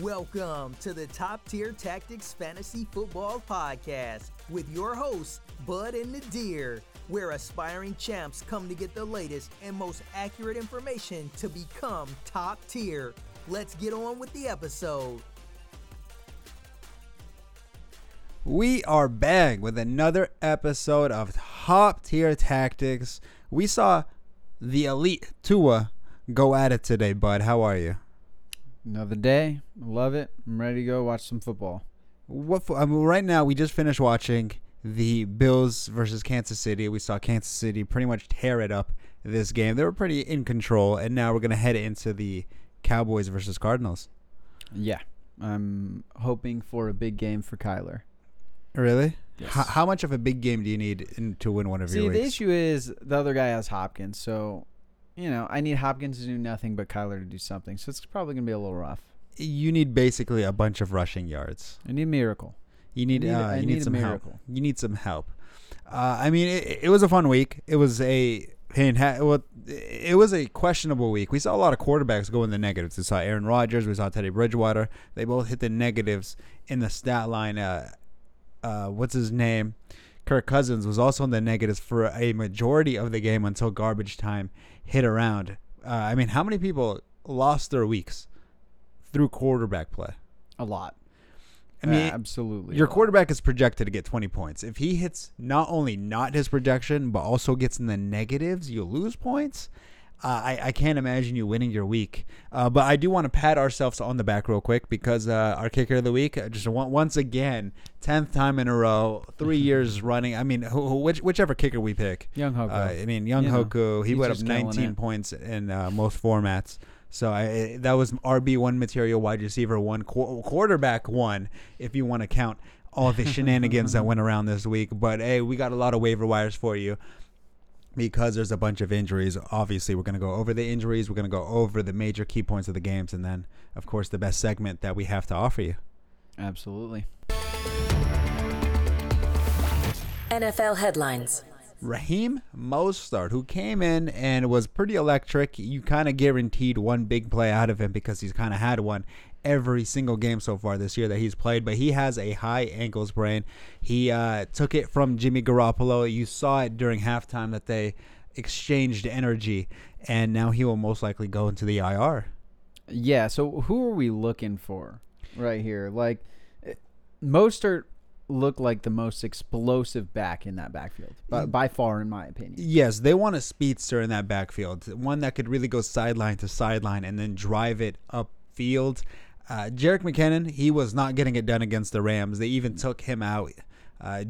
Welcome to the Top Tier Tactics Fantasy Football Podcast with your hosts, Bud and Nadir, where aspiring champs come to get the latest and most accurate information to become top tier. Let's get on with the episode. We are back with another episode of Top Tier Tactics. We saw the elite Tua go at it today, Bud. How are you? Another day. Love it. I'm ready to go watch some football. Right now, we just finished watching the Bills versus Kansas City. We saw Kansas City pretty much tear it up this game. They were pretty in control, and now we're going to head into the Cowboys versus Cardinals. Yeah. I'm hoping for a big game for Kyler. Really? Yes. How much of a big game do you need to win one of your weeks? The issue is the other guy has Hopkins, so... You know, I need Hopkins to do nothing but Kyler to do something, so it's probably going to be a little rough. You need basically a bunch of rushing yards. I need a miracle. You need some help. You need some help. It was a fun week. It was a questionable week. We saw a lot of quarterbacks go in the negatives. We saw Aaron Rodgers. We saw Teddy Bridgewater. They both hit the negatives in the stat line. What's his name? Kirk Cousins was also in the negatives for a majority of the game until garbage time hit around. How many people lost their weeks through quarterback play? A lot. Absolutely. Your quarterback is projected to get 20 points. If he hits not only not his projection, but also gets in the negatives, you lose points. I can't imagine you winning your week. But I do want to pat ourselves on the back real quick because our kicker of the week, just once again, 10th time in a row, 3 years running. Whichever kicker we pick. Younghoku. Younghoku, he went up 19 points in most formats. So that was RB1 material, wide receiver one, quarterback one, if you want to count all the shenanigans that went around this week. But, hey, we got a lot of waiver wires for you. Because there's a bunch of injuries, obviously, we're going to go over the injuries. We're going to go over the major key points of the games. And then, of course, the best segment that we have to offer you. Absolutely. NFL headlines. Raheem Mostert, who came in and was pretty electric. You kind of guaranteed one big play out of him because he's kind of had one every single game so far this year that he's played, but he has a high ankle sprain. He took it from Jimmy Garoppolo. You saw it during halftime that they exchanged energy, and now he will most likely go into the IR. Yeah, so who are we looking for right here? Like, Mostert looked like the most explosive back in that backfield, by far, in my opinion. Yes, they want a speedster in that backfield, one that could really go sideline to sideline and then drive it up field. Jerick McKinnon, he was not getting it done against the Rams. They even took him out.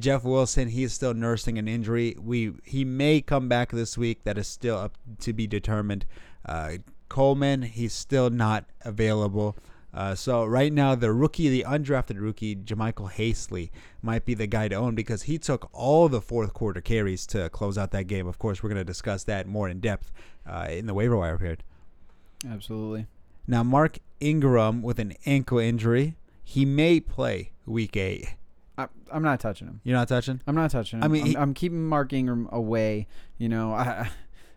Jeff Wilson, he is still nursing an injury. He may come back this week. That is still up to be determined. Coleman, he's still not available. So right now, the undrafted rookie, Jamycal Hasty, might be the guy to own because he took all the fourth quarter carries to close out that game. Of course, we're going to discuss that more in depth in the waiver wire period. Absolutely. Now, Mark Ingram with an ankle injury, he may play week 8. I'm not touching him. You're not touching? I'm not touching him. I'm keeping Mark Ingram away. You know,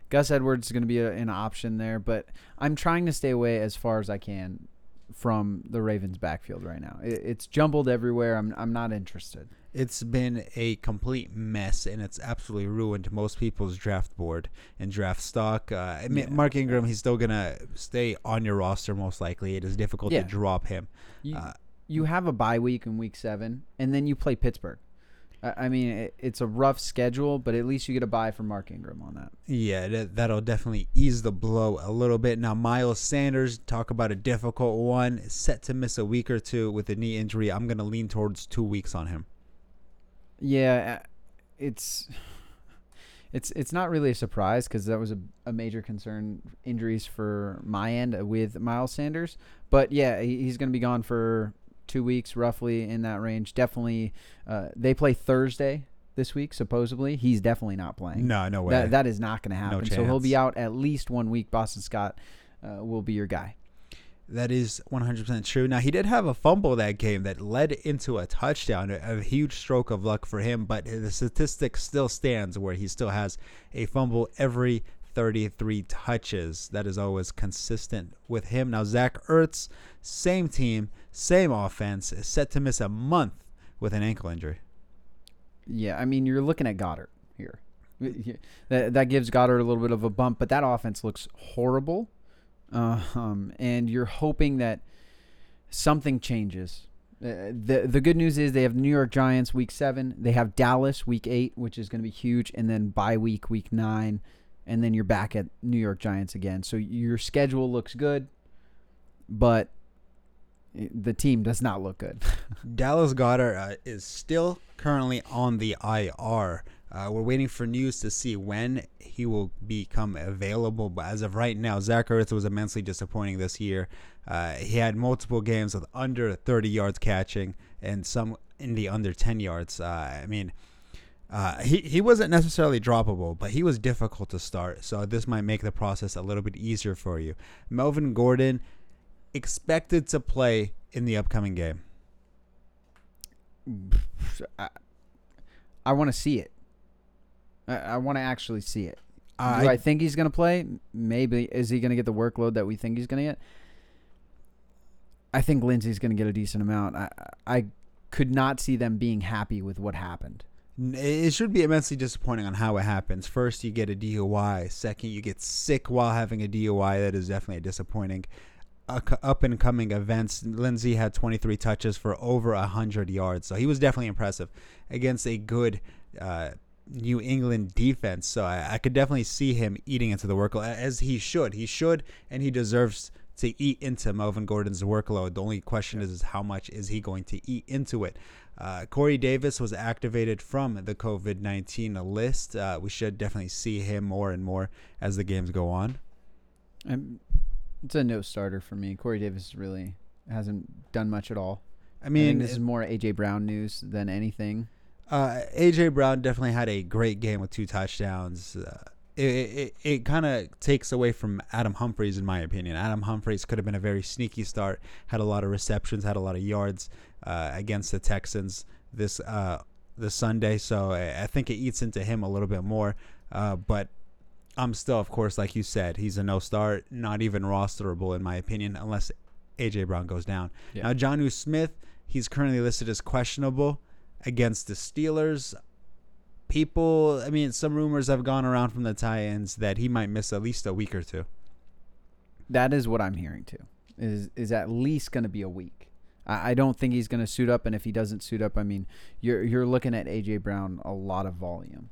Gus Edwards is going to be an option there, but I'm trying to stay away as far as I can from the Ravens backfield right now. It's jumbled everywhere. I'm not interested. It's been a complete mess, and it's absolutely ruined most people's draft board and draft stock. Mark Ingram, he's still going to stay on your roster most likely. It is difficult to drop him. You have a bye week in week 7, and then you play Pittsburgh. It's a rough schedule, but at least you get a bye from Mark Ingram on that. Yeah, that'll definitely ease the blow a little bit. Now, Miles Sanders, talk about a difficult one, set to miss a week or two with a knee injury. I'm going to lean towards 2 weeks on him. Yeah, it's not really a surprise because that was a major concern, injuries for my end with Miles Sanders. But, yeah, he's going to be gone for 2 weeks, roughly in that range. Definitely, they play Thursday this week, supposedly. He's definitely not playing. No way. That is not going to happen. No chance. So he'll be out at least 1 week. Boston Scott will be your guy. That is 100% true. Now, he did have a fumble that game that led into a touchdown, a huge stroke of luck for him, but the statistic still stands where he still has a fumble every 33 touches. That is always consistent with him. Now, Zach Ertz, same team, same offense, is set to miss a month with an ankle injury. Yeah, I mean, you're looking at Goddard here. That gives Goddard a little bit of a bump, but that offense looks horrible. And you're hoping that something changes. The good news is they have New York Giants week 7. They have Dallas week 8, which is going to be huge, and then bye week, week 9, and then you're back at New York Giants again. So your schedule looks good, but the team does not look good. Dallas Goedert is still currently on the IR. We're waiting for news to see when he will become available. But as of right now, Zach Ertz was immensely disappointing this year. He had multiple games with under 30 yards catching and some in the under 10 yards. He wasn't necessarily droppable, but he was difficult to start. So this might make the process a little bit easier for you. Melvin Gordon expected to play in the upcoming game. I want to see it. I want to actually see it. Do I think he's going to play? Maybe. Is he going to get the workload that we think he's going to get? I think Lindsey's going to get a decent amount. I could not see them being happy with what happened. It should be immensely disappointing on how it happens. First, you get a DUI. Second, you get sick while having a DUI. That is definitely a disappointing up-and-coming events. Lindsey had 23 touches for over 100 yards, so he was definitely impressive against a good New England defense. So I could definitely see him eating into the workload, as he should. He should, and he deserves to eat into Melvin Gordon's workload. The only question is how much is he going to eat into it? Corey Davis was activated from the COVID-19 list. We should definitely see him more and more as the games go on. It's a no-starter for me. Corey Davis really hasn't done much at all. I mean, this is more A.J. Brown news than anything. A.J. Brown definitely had a great game with 2 touchdowns. It kind of takes away from Adam Humphries, in my opinion. Adam Humphries could have been a very sneaky start, had a lot of receptions, had a lot of yards against the Texans this Sunday. So I think it eats into him a little bit more. But I'm still, of course, like you said, he's a no-start, not even rosterable, in my opinion, unless A.J. Brown goes down. Yeah. Now, Jonnu Smith, he's currently listed as questionable against the Steelers. Some rumors have gone around from the Titans that he might miss at least a week or two. That is what I'm hearing too. Is at least going to be a week. I don't think he's going to suit up, and if he doesn't suit up, I mean, you're looking at A.J. Brown a lot of volume.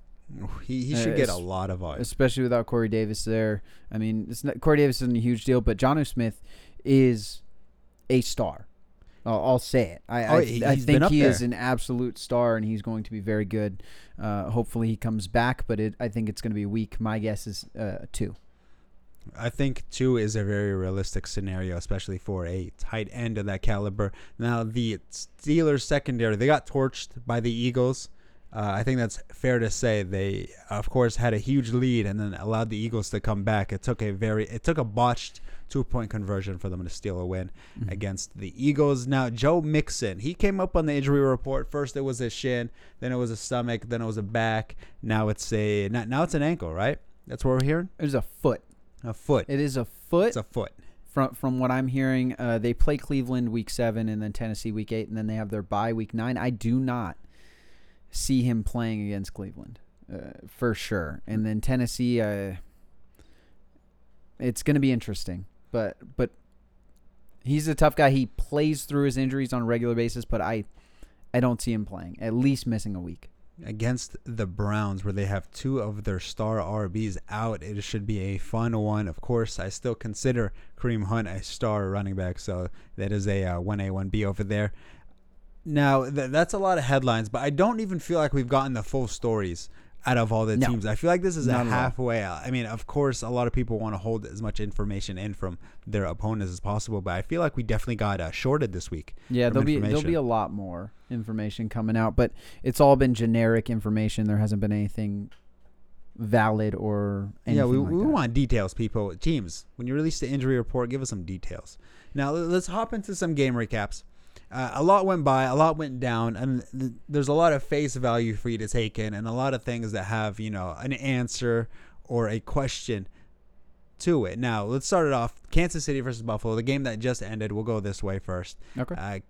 He should get a lot of volume, especially without Corey Davis there. I mean, Corey Davis isn't a huge deal, but Jonnu Smith is a star. I'll say it. I think he is an absolute star, and he's going to be very good. Hopefully he comes back, but I think it's going to be weak. My guess is 2. I think 2 is a very realistic scenario, especially for a tight end of that caliber. Now, the Steelers secondary, they got torched by the Eagles. I think that's fair to say. They, of course, had a huge lead and then allowed the Eagles to come back. It took a botched two-point conversion for them to steal a win against the Eagles. Now, Joe Mixon, he came up on the injury report. First, it was a shin, then it was a stomach, then it was a back. Now it's an ankle, right? That's what we're hearing. It was a foot. A foot. It is a foot. It's a foot. From what I'm hearing, they play Cleveland week 7 and then Tennessee week 8, and then they have their bye week 9. I do not see him playing against Cleveland for sure. And then Tennessee, it's going to be interesting. But he's a tough guy. He plays through his injuries on a regular basis, but I don't see him playing, at least missing a week. Against the Browns, where they have 2 of their star RBs out, it should be a fun one. Of course, I still consider Kareem Hunt a star running back, so that is a 1A, 1B over there. Now, that's a lot of headlines, but I don't even feel like we've gotten the full stories out of all the teams. I feel like this is a halfway out. I mean, of course, a lot of people want to hold as much information in from their opponents as possible, but I feel like we definitely got shorted this week. Yeah, there'll be a lot more information coming out, but it's all been generic information. There hasn't been anything valid or anything. Yeah, we want details, people. Teams, when you release the injury report, give us some details. Now, let's hop into some game recaps. A lot went by, a lot went down, and there's a lot of face value for you to take in, and a lot of things that have, an answer or a question to it. Now, let's start it off. Kansas City versus Buffalo, the game that just ended. We'll go this way first. Okay.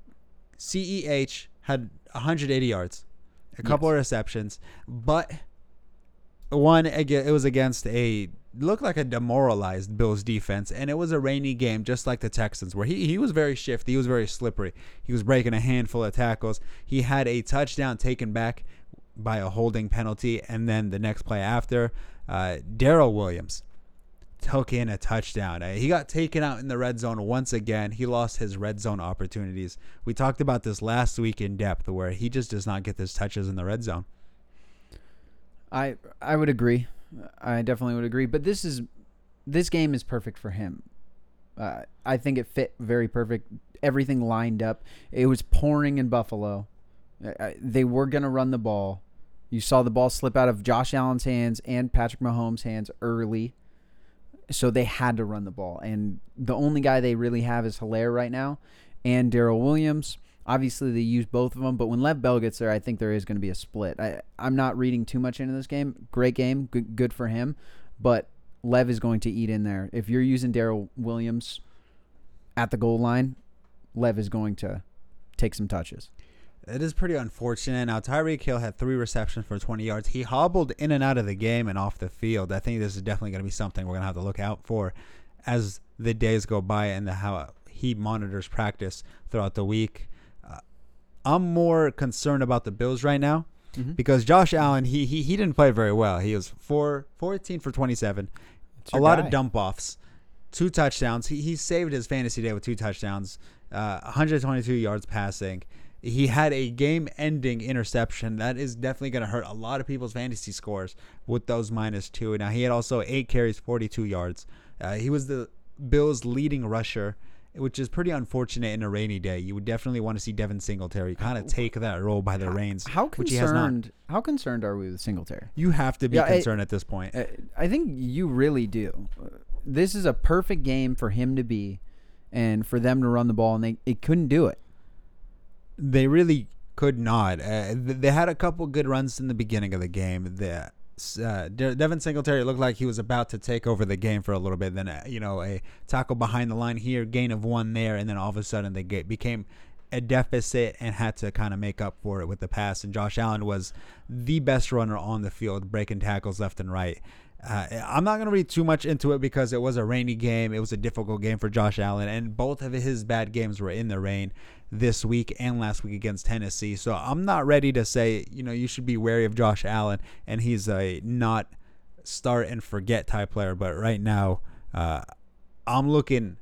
CEH had 180 yards, a couple of receptions, but one, it was against a looked like a demoralized Bills defense, and it was a rainy game, just like the Texans, where he was very shifty, he was very slippery, he was breaking a handful of tackles. He had a touchdown taken back by a holding penalty, and then the next play after, Darrell Williams took in a touchdown. He got taken out in the red zone once again. He lost his red zone opportunities. We talked about this last week in depth, where he just does not get his touches in the red zone. I would agree. I definitely would agree. But this game is perfect for him. I think it fit very perfect. Everything lined up. It was pouring in Buffalo. They were going to run the ball. You saw the ball slip out of Josh Allen's hands and Patrick Mahomes' hands early. So they had to run the ball. And the only guy they really have is Hilaire right now and Darrell Williams. Obviously, they use both of them. But when Lev Bell gets there, I think there is going to be a split. I'm not reading too much into this game. Great game. Good for him. But Lev is going to eat in there. If you're using Darrell Williams at the goal line, Lev is going to take some touches. It is pretty unfortunate. Now, Tyreek Hill had 3 receptions for 20 yards. He hobbled in and out of the game and off the field. I think this is definitely going to be something we're going to have to look out for as the days go by and how he monitors practice throughout the week. I'm more concerned about the Bills right now because Josh Allen, he didn't play very well. He was 14 for 27, a lot of dump-offs, 2 touchdowns. He saved his fantasy day with 2 touchdowns, 122 yards passing. He had a game-ending interception. That is definitely going to hurt a lot of people's fantasy scores with those -2. Now, he had also 8 carries, 42 yards. He was the Bills' leading rusher, which is pretty unfortunate in a rainy day. You would definitely want to see Devin Singletary kind of take that role by the reins. How concerned are we with Singletary? You have to be concerned at this point. I think you really do. This is a perfect game for him to be and for them to run the ball, and they couldn't do it. They really could not. They had a couple good runs in the beginning of the game. Devin Singletary looked like he was about to take over the game for a little bit. Then, a tackle behind the line here, gain of 1 there, and then all of a sudden they became a deficit and had to kind of make up for it with the pass. And Josh Allen was the best runner on the field, breaking tackles left and right. I'm not going to read too much into it because it was a rainy game. It was a difficult game for Josh Allen, and both of his bad games were in the rain this week and last week against Tennessee. So I'm not ready to say, you should be wary of Josh Allen, and he's a not start and forget type player. But right now, I'm looking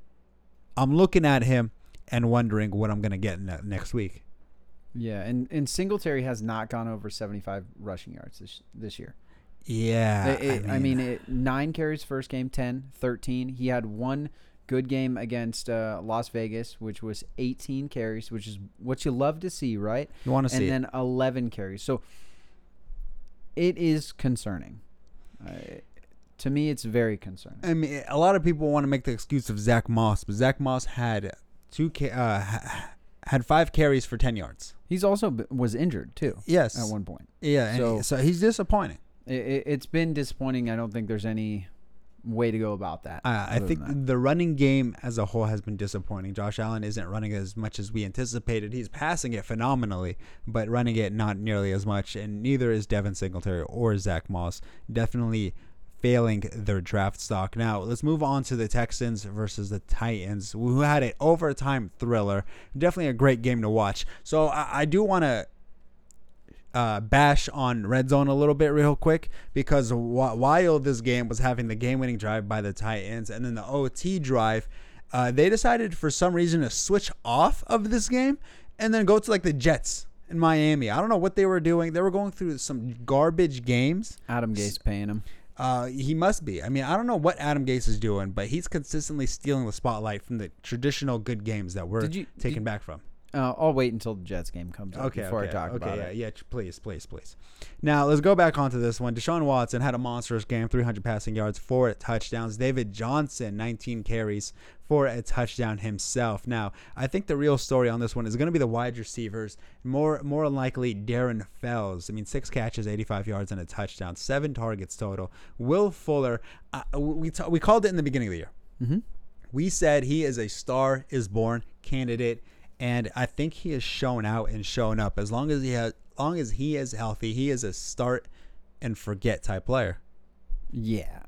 at him and wondering what I'm going to get next week. Yeah, and Singletary has not gone over 75 rushing yards this year. Yeah. I mean, 9 carries first game, 10, 13. He had 1 good game against Las Vegas, which was 18 carries, which is what you love to see, right? You want to see. And then 11 carries. So it is concerning. To me, it's very concerning. I mean, a lot of people want to make the excuse of Zach Moss, but Zach Moss had 5 carries for 10 yards. He's also was injured, too. Yes. At one point. Yeah. So he's disappointing. It's been disappointing. I don't think there's any way to go about that. I think the running game as a whole has been disappointing. Josh Allen isn't running as much as we anticipated. He's passing it phenomenally, but running it not nearly as much, and neither is Devin Singletary or Zach Moss. Definitely failing their draft stock. Now, let's move on to the Texans versus the Titans, who had an overtime thriller. Definitely a great game to watch. So I do want to bash on red zone a little bit real quick, because while this game was having the game-winning drive by the Titans and then the OT drive, they decided for some reason to switch off of this game and then go to the Jets in Miami. I don't know what they were doing. They were going through some garbage games. Adam Gase paying them. He must be. I mean, I don't know what Adam Gase is doing, but he's consistently stealing the spotlight from the traditional good games that we're taken back from. I'll wait until the Jets game comes up before I talk about it. Yeah, please. Now, let's go back onto this one. Deshaun Watson had a monstrous game, 300 passing yards, 4 touchdowns. David Johnson, 19 carries for a touchdown himself. Now, I think the real story on this one is going to be the wide receivers. More likely, Darren Fells. I mean, 6 catches, 85 yards, and a touchdown. 7 targets total. Will Fuller, we called it in the beginning of the year. Mm-hmm. We said he is a star is born candidate. And I think he has shown out and shown up. As long as he is healthy, he is a start and forget type player. Yeah,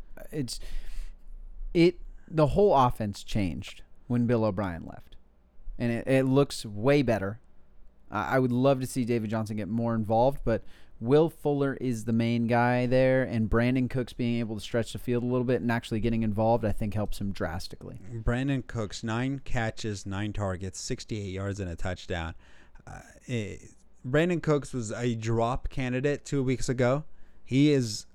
the whole offense changed when Bill O'Brien left, and it looks way better. I would love to see David Johnson get more involved, but Will Fuller is the main guy there, and Brandon Cooks being able to stretch the field a little bit and actually getting involved, I think, helps him drastically. Brandon Cooks, 9 catches, 9 targets, 68 yards, and a touchdown. Brandon Cooks was a drop candidate 2 weeks ago. He is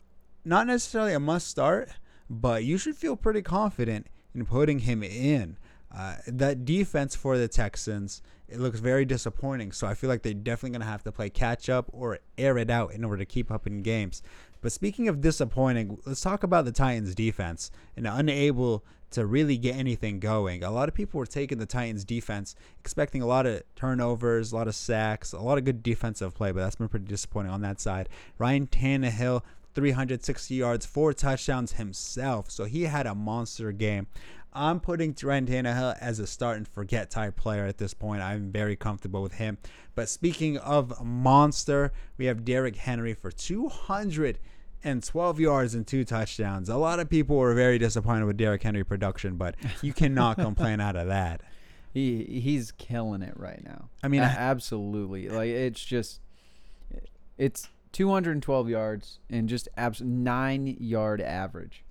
not necessarily a must start, but you should feel pretty confident in putting him in. That defense for the Texans, it looks very disappointing. So I feel like they're definitely going to have to play catch up or air it out in order to keep up in games. But speaking of disappointing, let's talk about the Titans defense and unable to really get anything going. A lot of people were taking the Titans defense, expecting a lot of turnovers, a lot of sacks, a lot of good defensive play, but that's been pretty disappointing on that side. Ryan Tannehill, 360 yards, 4 touchdowns himself. So he had a monster game. I'm putting Ryan Tannehill as a start and forget type player at this point. I'm very comfortable with him. But speaking of monster, we have Derrick Henry for 212 yards and 2 touchdowns. A lot of people were very disappointed with Derrick Henry production, but you cannot complain out of that. He's killing it right now. I mean, absolutely. Like, it's 212 yards and just 9-yard average.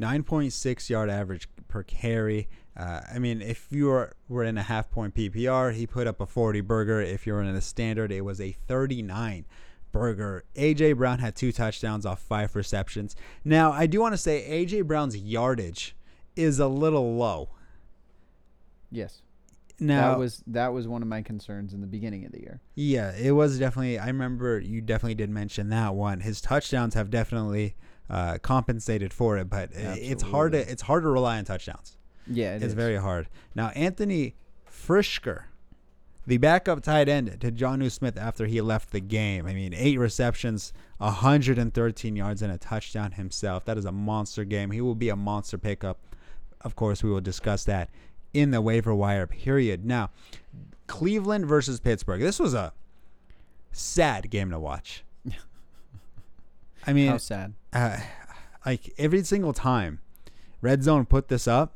9.6 yard average per carry. I mean, if you were in a half-point PPR, he put up a 40-burger. If you were in a standard, it was a 39-burger. A.J. Brown had 2 touchdowns off 5 receptions. Now, I do want to say A.J. Brown's yardage is a little low. Yes. Now, that was one of my concerns in the beginning of the year. Yeah, it was definitely. I remember you definitely did mention that one. His touchdowns have definitely compensated for it, but it's hard to rely on touchdowns. Yeah, it's very hard. Now, Anthony Frischker, the backup tight end to Jonnu Smith after he left the game. I mean, 8 receptions, 113 yards, and a touchdown himself. That is a monster game. He will be a monster pickup. Of course, we will discuss that in the waiver wire period. Now, Cleveland versus Pittsburgh. This was a sad game to watch. I mean, how sad. Like every single time Red Zone put this up,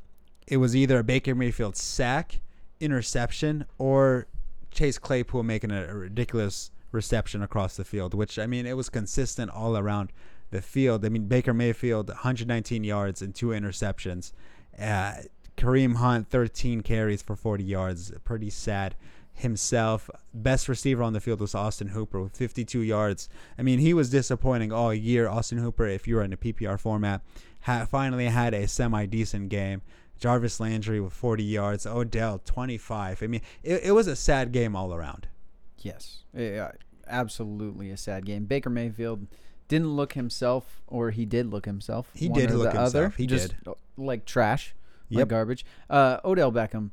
it was either a Baker Mayfield sack, interception, or Chase Claypool making a ridiculous reception across the field, which, I mean, it was consistent all around the field. I mean, Baker Mayfield, 119 yards and 2 interceptions. Kareem Hunt, 13 carries for 40 yards. Pretty sad himself. Best receiver on the field was Austin Hooper with 52 yards. I mean, he was disappointing all year. Austin Hooper, if you were in a PPR format, finally had a semi-decent game. Jarvis Landry with 40 yards. Odell, 25. I mean, it was a sad game all around. Yes, absolutely a sad game. Baker Mayfield didn't look himself, or he did look himself. He did look himself. He just did. Like trash. Yep. Like garbage. Odell Beckham.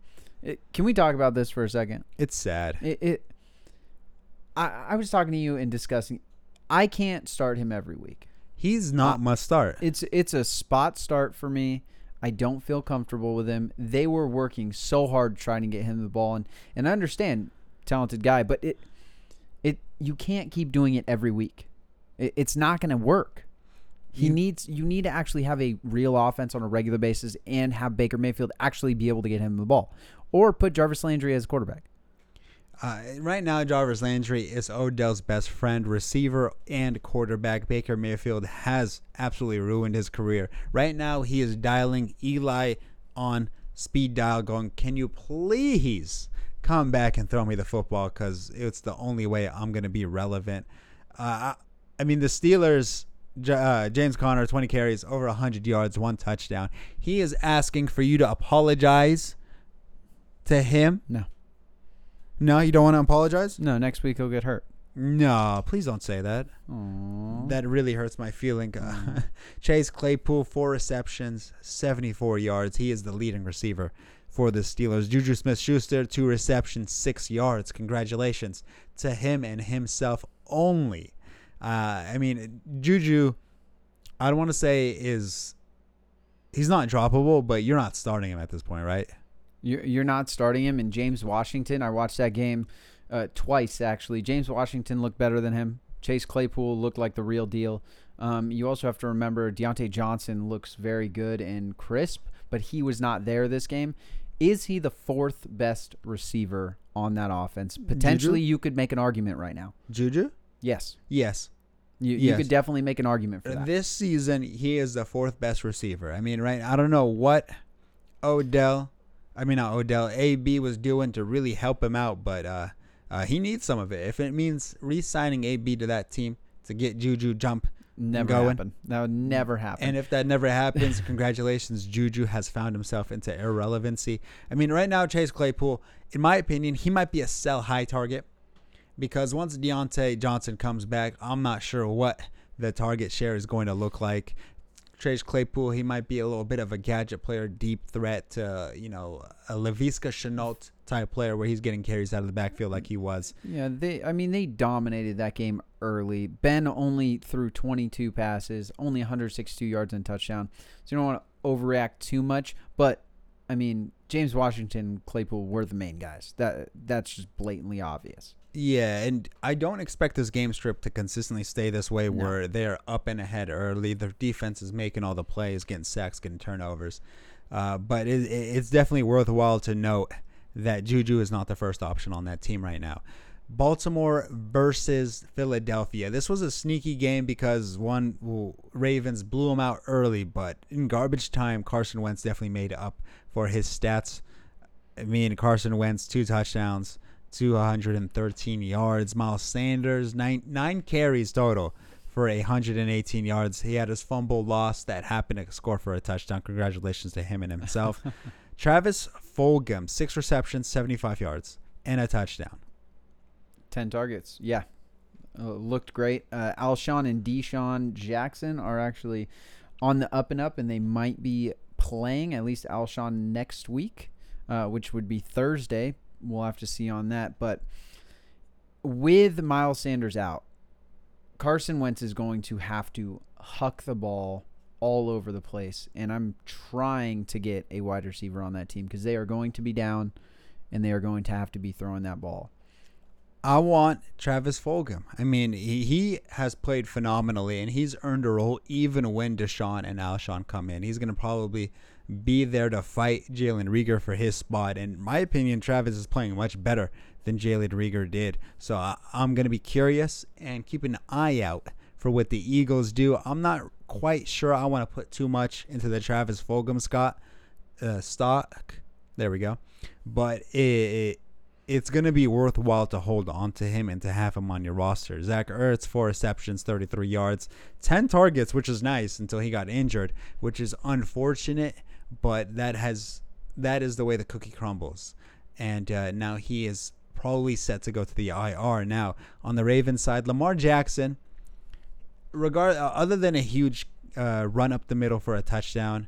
Can we talk about this for a second? It's sad. I was talking to you and discussing. I can't start him every week. He's not must start. It's a spot start for me. I don't feel comfortable with him. They were working so hard trying to get him the ball, and I understand, talented guy, but it you can't keep doing it every week. It's not going to work. You need to actually have a real offense on a regular basis and have Baker Mayfield actually be able to get him the ball, or put Jarvis Landry as quarterback. Right now, Jarvis Landry is Odell's best friend, receiver, and quarterback. Baker Mayfield has absolutely ruined his career. Right now, he is dialing Eli on speed dial going, "Can you please come back and throw me the football? Because it's the only way I'm going to be relevant." I mean, the Steelers... James Conner, 20 carries, over 100 yards, 1 touchdown. He is asking for you to apologize to him. No. No, you don't want to apologize? No, next week he'll get hurt. No, please don't say that. Aww. That really hurts my feeling. Chase Claypool, 4 receptions, 74 yards. He is the leading receiver for the Steelers. Juju Smith-Schuster, 2 receptions, 6 yards. Congratulations to him and himself only. I mean, Juju, I don't want to say he's not droppable, but you're not starting him at this point, right? You're not starting him. And James Washington, I watched that game twice, actually. James Washington looked better than him. Chase Claypool looked like the real deal. You also have to remember Deontay Johnson looks very good and crisp, but he was not there this game. Is he the 4th best receiver on that offense? Potentially, Juju? You could make an argument right now. Juju? Yes. You could definitely make an argument for that. This season, he is the 4th best receiver. I mean, right? I don't know what AB was doing to really help him out, but he needs some of it. If it means re-signing AB to that team to get Juju going. That would never happen. And if that never happens, congratulations, Juju has found himself into irrelevancy. I mean, right now, Chase Claypool, in my opinion, he might be a sell-high target because once Deontay Johnson comes back, I'm not sure what the target share is going to look like. Chase Claypool, he might be a little bit of a gadget player, deep threat to, a Laviska Shenault type player where he's getting carries out of the backfield like he was. Yeah, they dominated that game early. Ben only threw 22 passes, only 162 yards and touchdown. So you don't want to overreact too much. But, I mean, James Washington, Claypool were the main guys. That's just blatantly obvious. Yeah, and I don't expect this game strip to consistently stay this way where they're up and ahead early. Their defense is making all the plays, getting sacks, getting turnovers. But it's definitely worthwhile to note that Juju is not the first option on that team right now. Baltimore versus Philadelphia. This was a sneaky game because Ravens blew them out early, but in garbage time, Carson Wentz definitely made up for his stats. I mean, Carson Wentz, 2 touchdowns. 213 yards. Miles Sanders, 9 carries total for 118 yards. He had his fumble loss that happened to score for a touchdown. Congratulations to him and himself. Travis Fulgham, 6 receptions, 75 yards, and a touchdown. 10 targets. Yeah. Looked great. Alshon and Deshaun Jackson are actually on the up and up, and they might be playing, at least Alshon, next week, which would be Thursday. We'll have to see on that. But with Miles Sanders out, Carson Wentz is going to have to huck the ball all over the place. And I'm trying to get a wide receiver on that team because they are going to be down and they are going to have to be throwing that ball. I want Travis Fulgham. I mean, he has played phenomenally, and he's earned a role even when Deshaun and Alshon come in. He's going to probably be there to fight Jalen Reagor for his spot. And in my opinion, Travis is playing much better than Jalen Reagor did. So I'm going to be curious and keep an eye out for what the Eagles do. I'm not quite sure I want to put too much into the Travis Fulgham stock. There we go. But it's going to be worthwhile to hold on to him and to have him on your roster. Zach Ertz, 4 receptions, 33 yards, 10 targets, which is nice until he got injured, which is unfortunate. But that is the way the cookie crumbles. And now he is probably set to go to the IR. Now, on the Ravens side, Lamar Jackson, other than a huge run up the middle for a touchdown,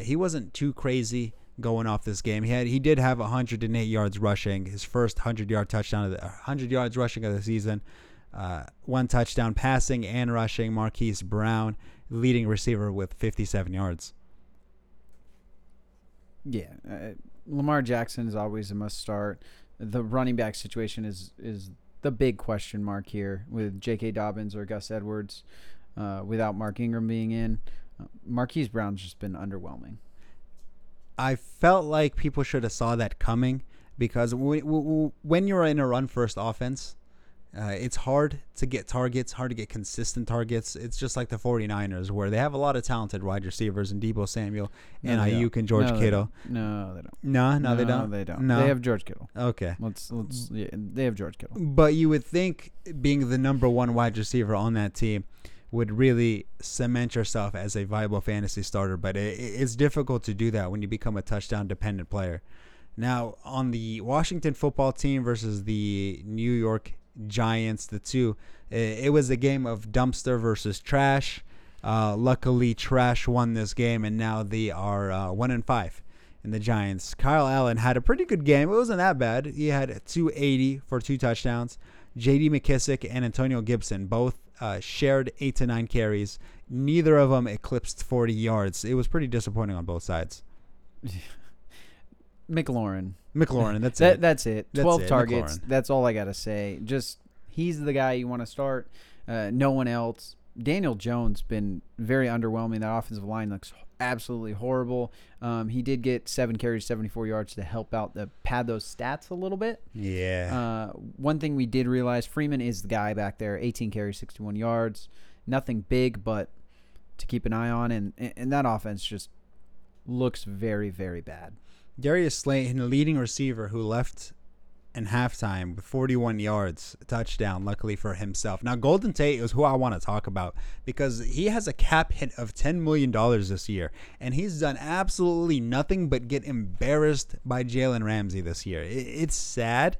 he wasn't too crazy going off this game. He did have 108 yards rushing, his first 100-yard touchdown, 100 yards rushing of the season. 1 touchdown passing and rushing. Marquise Brown, leading receiver with 57 yards. Yeah, Lamar Jackson is always a must start. The running back situation is the big question mark here with J.K. Dobbins or Gus Edwards without Mark Ingram being in. Marquise Brown's just been underwhelming. I felt like people should have saw that coming because when you're in a run-first offense, it's hard to get targets, hard to get consistent targets. It's just like the 49ers where they have a lot of talented wide receivers in Deebo Samuel and Ayuk and George Kittle. No, they don't. No, they don't? They don't. No. They have George Kittle. Okay. They have George Kittle. But you would think being the number one wide receiver on that team would really cement yourself as a viable fantasy starter. But it's difficult to do that when you become a touchdown-dependent player. Now, on the Washington football team versus the New York Giants, the two, it was a game of dumpster versus trash. Luckily, trash won this game, and now they are 1-5 in the Giants. Kyle Allen had a pretty good game. It wasn't that bad. He had 280 for 2 touchdowns. J.D. McKissick and Antonio Gibson both shared 8 to 9 carries. Neither of them eclipsed 40 yards. It was pretty disappointing on both sides. McLaurin. That's it. That's it. 12 that's it. Targets. McLaurin. That's all I got to say. Just he's the guy you want to start. No one else. Daniel Jones been very underwhelming. That offensive line looks absolutely horrible. He did get 7 carries, 74 yards to help out the pad those stats a little bit. Yeah. One thing we did realize, Freeman is the guy back there. 18 carries, 61 yards. Nothing big, but to keep an eye on. And that offense just looks very, very bad. Darius Slayton, the leading receiver who left in halftime with 41 yards, a touchdown, luckily for himself. Now, Golden Tate is who I want to talk about because he has a cap hit of $10 million this year, and he's done absolutely nothing but get embarrassed by Jalen Ramsey this year. It's sad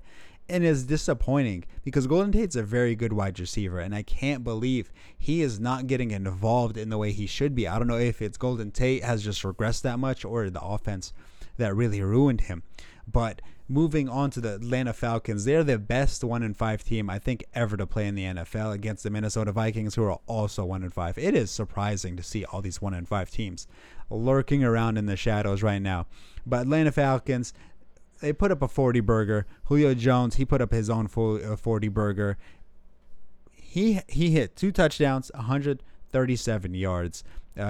and is disappointing because Golden Tate's a very good wide receiver, and I can't believe he is not getting involved in the way he should be. I don't know if it's Golden Tate has just regressed that much or the offense that really ruined him. But moving on to the Atlanta Falcons, they're the best 1-5 team I think ever to play in the NFL against the Minnesota Vikings, who are also 1-5. It is surprising to see all these 1-5 teams lurking around in the shadows right now. But Atlanta Falcons, they put up a 40-burger. Julio Jones, he put up his own 40-burger. He hit 2 touchdowns, 137 yards.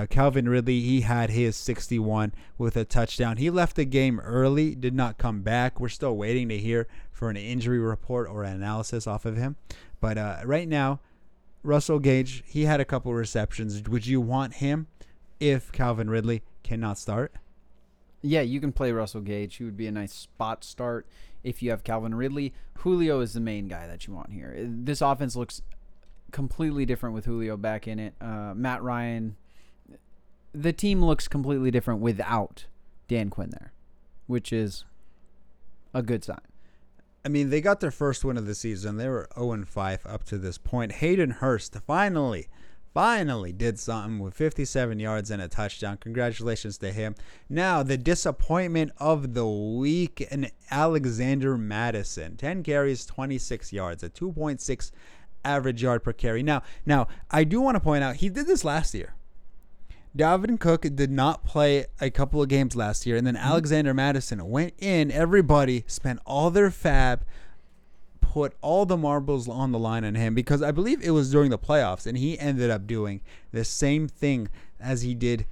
Calvin Ridley, he had his 61 with a touchdown. He left the game early, did not come back. We're still waiting to hear for an injury report or an analysis off of him. But right now, Russell Gage, he had a couple receptions. Would you want him if Calvin Ridley cannot start? Yeah, you can play Russell Gage. He would be a nice spot start if you have Calvin Ridley. Julio is the main guy that you want here. This offense looks completely different with Julio back in it. Matt Ryan... The team looks completely different without Dan Quinn there, which is a good sign. I mean, they got their first win of the season. They were 0-5 up to this point. Hayden Hurst finally did something with 57 yards and a touchdown. Congratulations to him. Now, the disappointment of the week in Alexander Madison. 10 carries, 26 yards, a 2.6 average yard per carry. Now, I do want to point out, he did this last year. Dalvin Cook did not play a couple of games last year, and then Alexander Madison went in. Everybody spent all their fab, put all the marbles on the line on him, because I believe it was during the playoffs, and he ended up doing the same thing as he did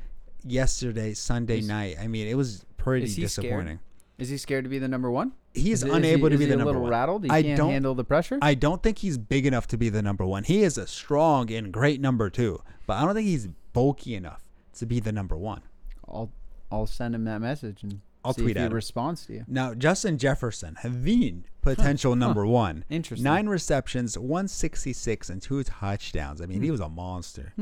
yesterday, Sunday night. I mean, it was pretty disappointing. Scared? Is he scared to be the number one? He's unable to be the number one. Is he a little rattled? He can't handle the pressure? I don't think he's big enough to be the number one. He is a strong and great number two, but I don't think he's bulky enough to be the number one. I'll send him that message and I'll see tweet if he responds to you. Now, Justin Jefferson, the potential number one. Interesting. 9 receptions, 166, and 2 touchdowns. I mean, he was a monster.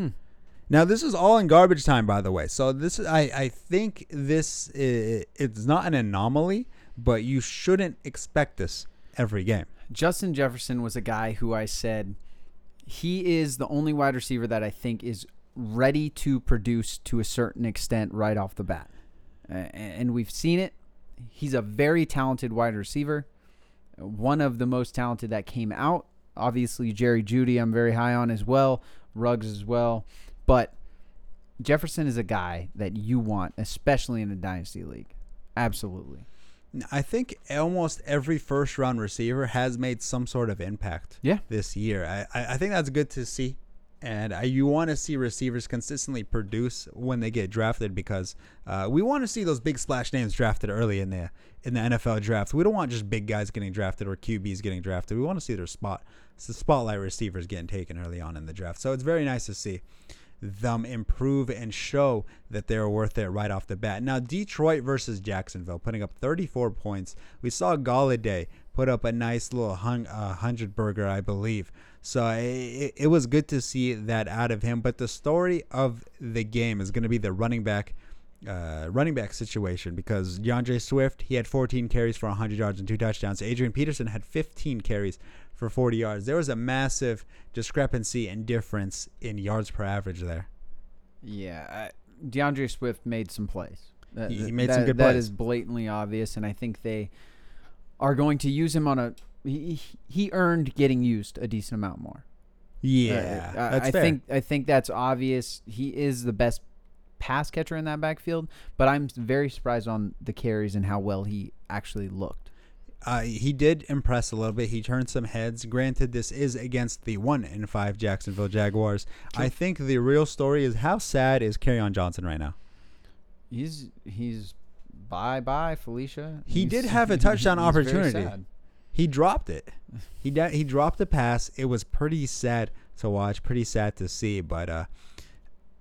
Now, this is all in garbage time, by the way. So this, I think this is, it's not an anomaly, but you shouldn't expect this every game. Justin Jefferson was a guy who I said, he is the only wide receiver that I think is ready to produce to a certain extent right off the bat. And we've seen it. He's a very talented wide receiver, one of the most talented that came out. Obviously, Jerry Jeudy I'm very high on as well, Ruggs as well. But Jefferson is a guy that you want, especially in a dynasty league. Absolutely. I think almost every first-round receiver has made some sort of impact this year. I think that's good to see. And you want to see receivers consistently produce when they get drafted, because we want to see those big splash names drafted early in the NFL draft. We don't want just big guys getting drafted or QBs getting drafted. We want to see their spotlight receivers getting taken early on in the draft. So it's very nice to see them improve and show that they're worth it right off the bat. Now, Detroit versus Jacksonville, putting up 34 points. We saw Galladay put up a nice little 100-burger, I believe. So it was good to see that out of him. But the story of the game is going to be the running back running back situation, because DeAndre Swift, he had 14 carries for 100 yards and 2 touchdowns. Adrian Peterson had 15 carries for 40 yards. There was a massive discrepancy and difference in yards per average there. Yeah, DeAndre Swift made some plays. He made some good plays. That is blatantly obvious, and I think they are going to use him on a – he earned getting used a decent amount more. Yeah, that's fair. I think that's obvious. He is the best pass catcher in that backfield, but I'm very surprised on the carries and how well he actually looked. He did impress a little bit. He turned some heads. Granted, this is against the 1-5 Jacksonville Jaguars. I think the real story is, how sad is Kerryon Johnson right now? He's bye-bye, Felicia. He did have a touchdown opportunity. He dropped it. He dropped the pass. It was pretty sad to watch, pretty sad to see, but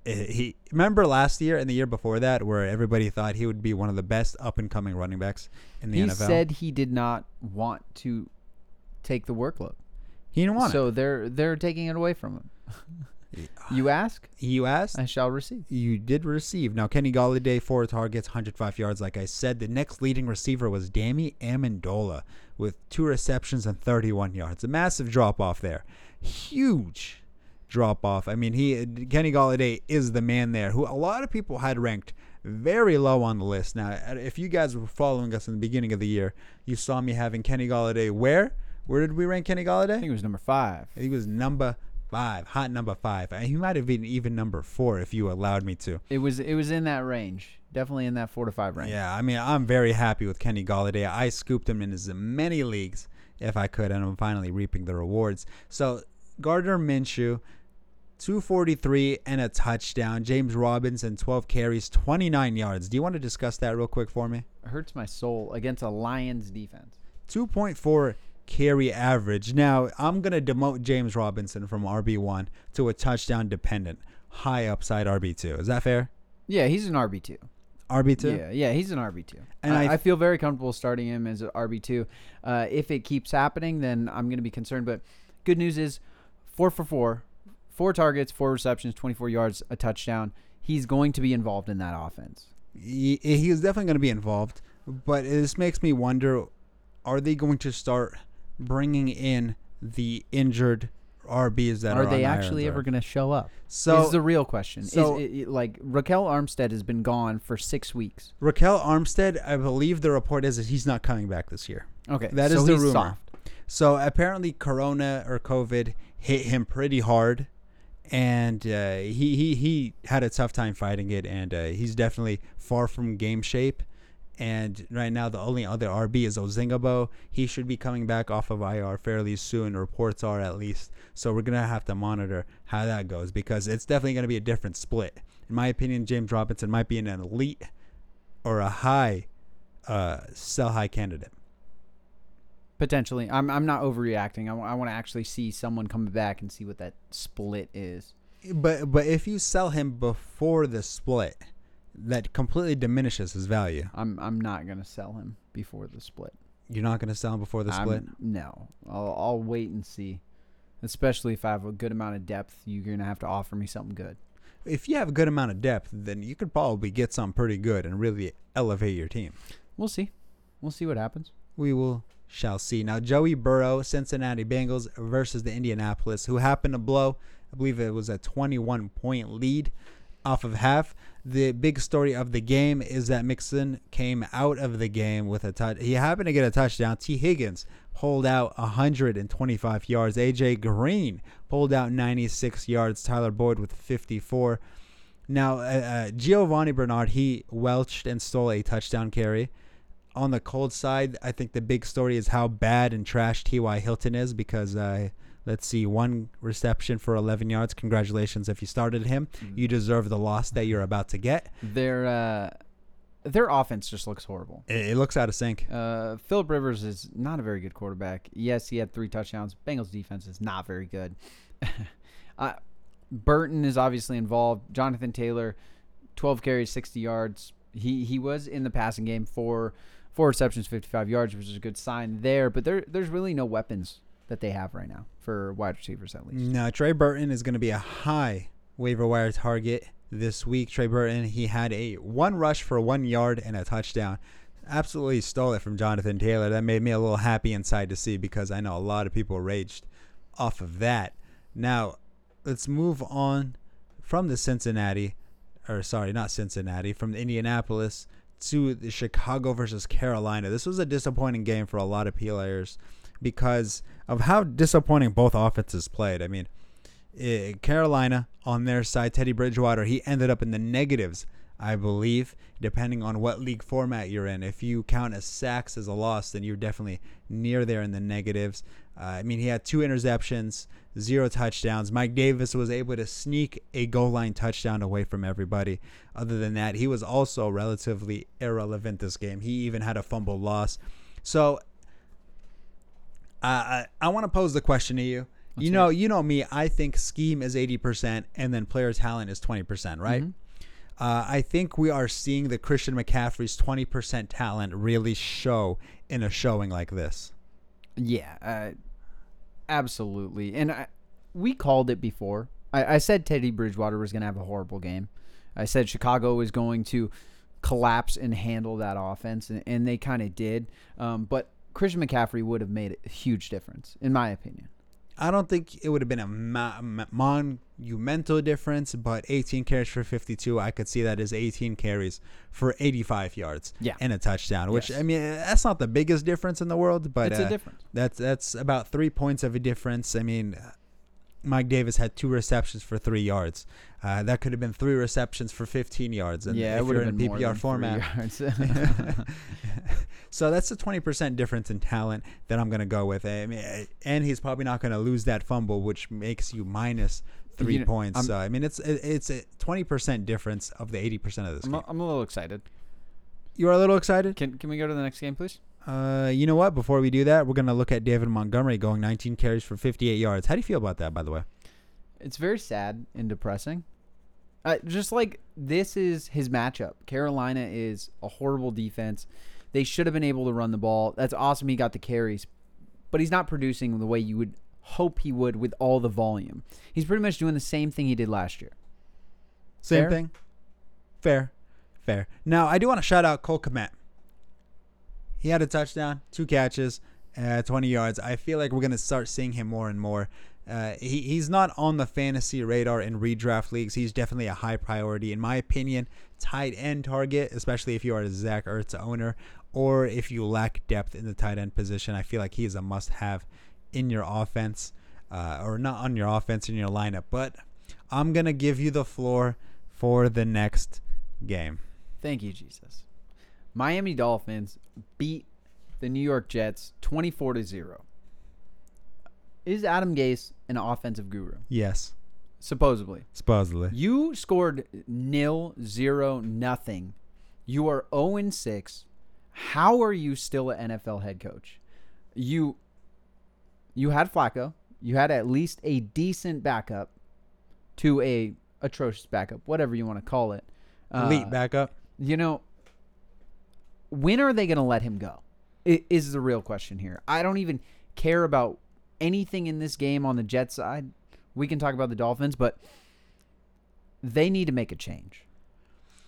he remember last year and the year before that where everybody thought he would be one of the best up-and-coming running backs in the NFL? He said he did not want to take the workload. He didn't want it. So they're taking it away from him. You ask? You asked? I shall receive. You did receive. Now, Kenny Golladay, 4 targets, 105 yards. Like I said, the next leading receiver was Danny Amendola with 2 receptions and 31 yards. A massive drop-off there. Huge drop-off. I mean, Kenny Golladay is the man there, who a lot of people had ranked very low on the list. Now, if you guys were following us in the beginning of the year, you saw me having Kenny Golladay where? Where did we rank Kenny Golladay? I think it was number 5. He was number 5, hot number 5. He might have been even number 4 if you allowed me to. It was in that range, definitely in that 4 to 5 range. Yeah, I mean, I'm very happy with Kenny Golladay. I scooped him in as many leagues if I could, and I'm finally reaping the rewards. So Gardner Minshew, 243 and a touchdown. James Robinson, 12 carries, 29 yards. Do you want to discuss that real quick for me? It hurts my soul against a Lions defense. 2.4 carry average. Now, I'm going to demote James Robinson from RB1 to a touchdown dependent, high upside RB2. Is that fair? Yeah, he's an RB2. RB2? Yeah, he's an RB2. And I feel very comfortable starting him as an RB2. If it keeps happening, then I'm going to be concerned. But good news is 4 for 4, 4 targets, 4 receptions, 24 yards, a touchdown. He's going to be involved in that offense. He is definitely going to be involved. But this makes me wonder, are they going to start bringing in the injured RBs that are on the IR? Are they actually ever going to show up? So is the real question. So, Raquel Armstead has been gone for 6 weeks. Raquel Armstead, I believe the report is that he's not coming back this year. Okay, that is the rumor. Soft. So apparently, Corona or COVID hit him pretty hard, and he had a tough time fighting it, and he's definitely far from game shape. And right now, the only other RB is Ozingabo. He should be coming back off of IR fairly soon, reports are at least. So we're going to have to monitor how that goes, because it's definitely going to be a different split. In my opinion, James Robinson might be an elite or a high sell-high candidate. Potentially. I'm not overreacting. I want to actually see someone come back and see what that split is. But if you sell him before the split, that completely diminishes his value. I'm not going to sell him before the split. You're not going to sell him before the split? No. I'll wait and see. Especially if I have a good amount of depth, you're going to have to offer me something good. If you have a good amount of depth, then you could probably get something pretty good and really elevate your team. We'll see. We'll see what happens. We will shall see. Now, Joey Burrow, Cincinnati Bengals versus the Indianapolis, who happened to blow, I believe it was a 21-point lead off of half. The big story of the game is that Mixon came out of the game with a touch. He happened to get a touchdown. T. Higgins pulled out 125 yards. A.J. Green pulled out 96 yards. Tyler Boyd with 54. Now, Giovanni Bernard, he welched and stole a touchdown carry. On the cold side, I think the big story is how bad and trash T.Y. Hilton is, because let's see, 1 reception for 11 yards. Congratulations. If you started him, you deserve the loss that you're about to get. Their offense just looks horrible. It looks out of sync. Philip Rivers is not a very good quarterback. Yes, he had 3 touchdowns. Bengals defense is not very good. Burton is obviously involved. Jonathan Taylor, 12 carries, 60 yards. He was in the passing game for 4 receptions, 55 yards, which is a good sign there. But there's really no weapons that they have right now for wide receivers, at least. Now, Trey Burton is going to be a high waiver wire target this week. Trey Burton, he had a one rush for 1 yard and a touchdown. Absolutely stole it from Jonathan Taylor. That made me a little happy inside to see, because I know a lot of people raged off of that. Now, let's move on from the from Indianapolis to the Chicago versus Carolina. This was a disappointing game for a lot of players because of how disappointing both offenses played. I mean, Carolina on their side, Teddy Bridgewater, he ended up in the negatives, I believe, depending on what league format you're in. If you count as sacks as a loss, then you're definitely near there in the negatives. I mean, he had 2 interceptions, 0 touchdowns. Mike Davis was able to sneak a goal line touchdown away from everybody. Other than that, he was also relatively irrelevant this game. He even had a fumble loss. So I want to pose the question to you. You know me, I think scheme is 80% and then player talent is 20%, right? Mm-hmm. I think we are seeing the Christian McCaffrey's 20% talent really show in a showing like this. Yeah, absolutely. And we called it before. I said Teddy Bridgewater was going to have a horrible game. I said Chicago was going to collapse and handle that offense, and they kind of did. But Christian McCaffrey would have made a huge difference, in my opinion. I don't think it would have been a monumental difference, but 18 carries for 52, I could see that as 18 carries for 85 yards and a touchdown, which, I mean, that's not the biggest difference in the world, but it's a difference. That's about 3 points of a difference. I mean, Mike Davis had 2 receptions for 3 yards. That could have been 3 receptions for 15 yards. And yeah, it would have been more PPR format. So that's a 20% difference in talent that I'm going to go with. I mean, and he's probably not going to lose that fumble, which makes you minus 3 points. So, I mean, it's a 20% difference of the 80% of this game. I'm a little excited. You are a little excited? Can we go to the next game, please? You know what? Before we do that, we're going to look at David Montgomery going 19 carries for 58 yards. How do you feel about that, by the way? It's very sad and depressing. Just like this is his matchup. Carolina is a horrible defense. They should have been able to run the ball. That's awesome he got the carries, but he's not producing the way you would hope he would with all the volume. He's pretty much doing the same thing he did last year. Fair. Now, I do want to shout out Cole Kmet. He had a touchdown, 2 catches, 20 yards. I feel like we're going to start seeing him more and more. He's not on the fantasy radar in redraft leagues. He's definitely a high priority, in my opinion, tight end target, especially if you are a Zach Ertz owner or if you lack depth in the tight end position. I feel like he is a must-have in your offense, or not on your offense, in your lineup. But I'm going to give you the floor for the next game. Thank you, Jesus. Miami Dolphins beat the New York Jets 24-0. Is Adam Gase an offensive guru? Yes. Supposedly. You scored 0-0-0. You are 0-6. How are you still an NFL head coach? You had Flacco. You had at least a decent backup to a atrocious backup, whatever you want to call it. Elite backup. You know, when are they going to let him go? Is the real question here. I don't even care about anything in this game on the Jets side. We can talk about the Dolphins, but they need to make a change.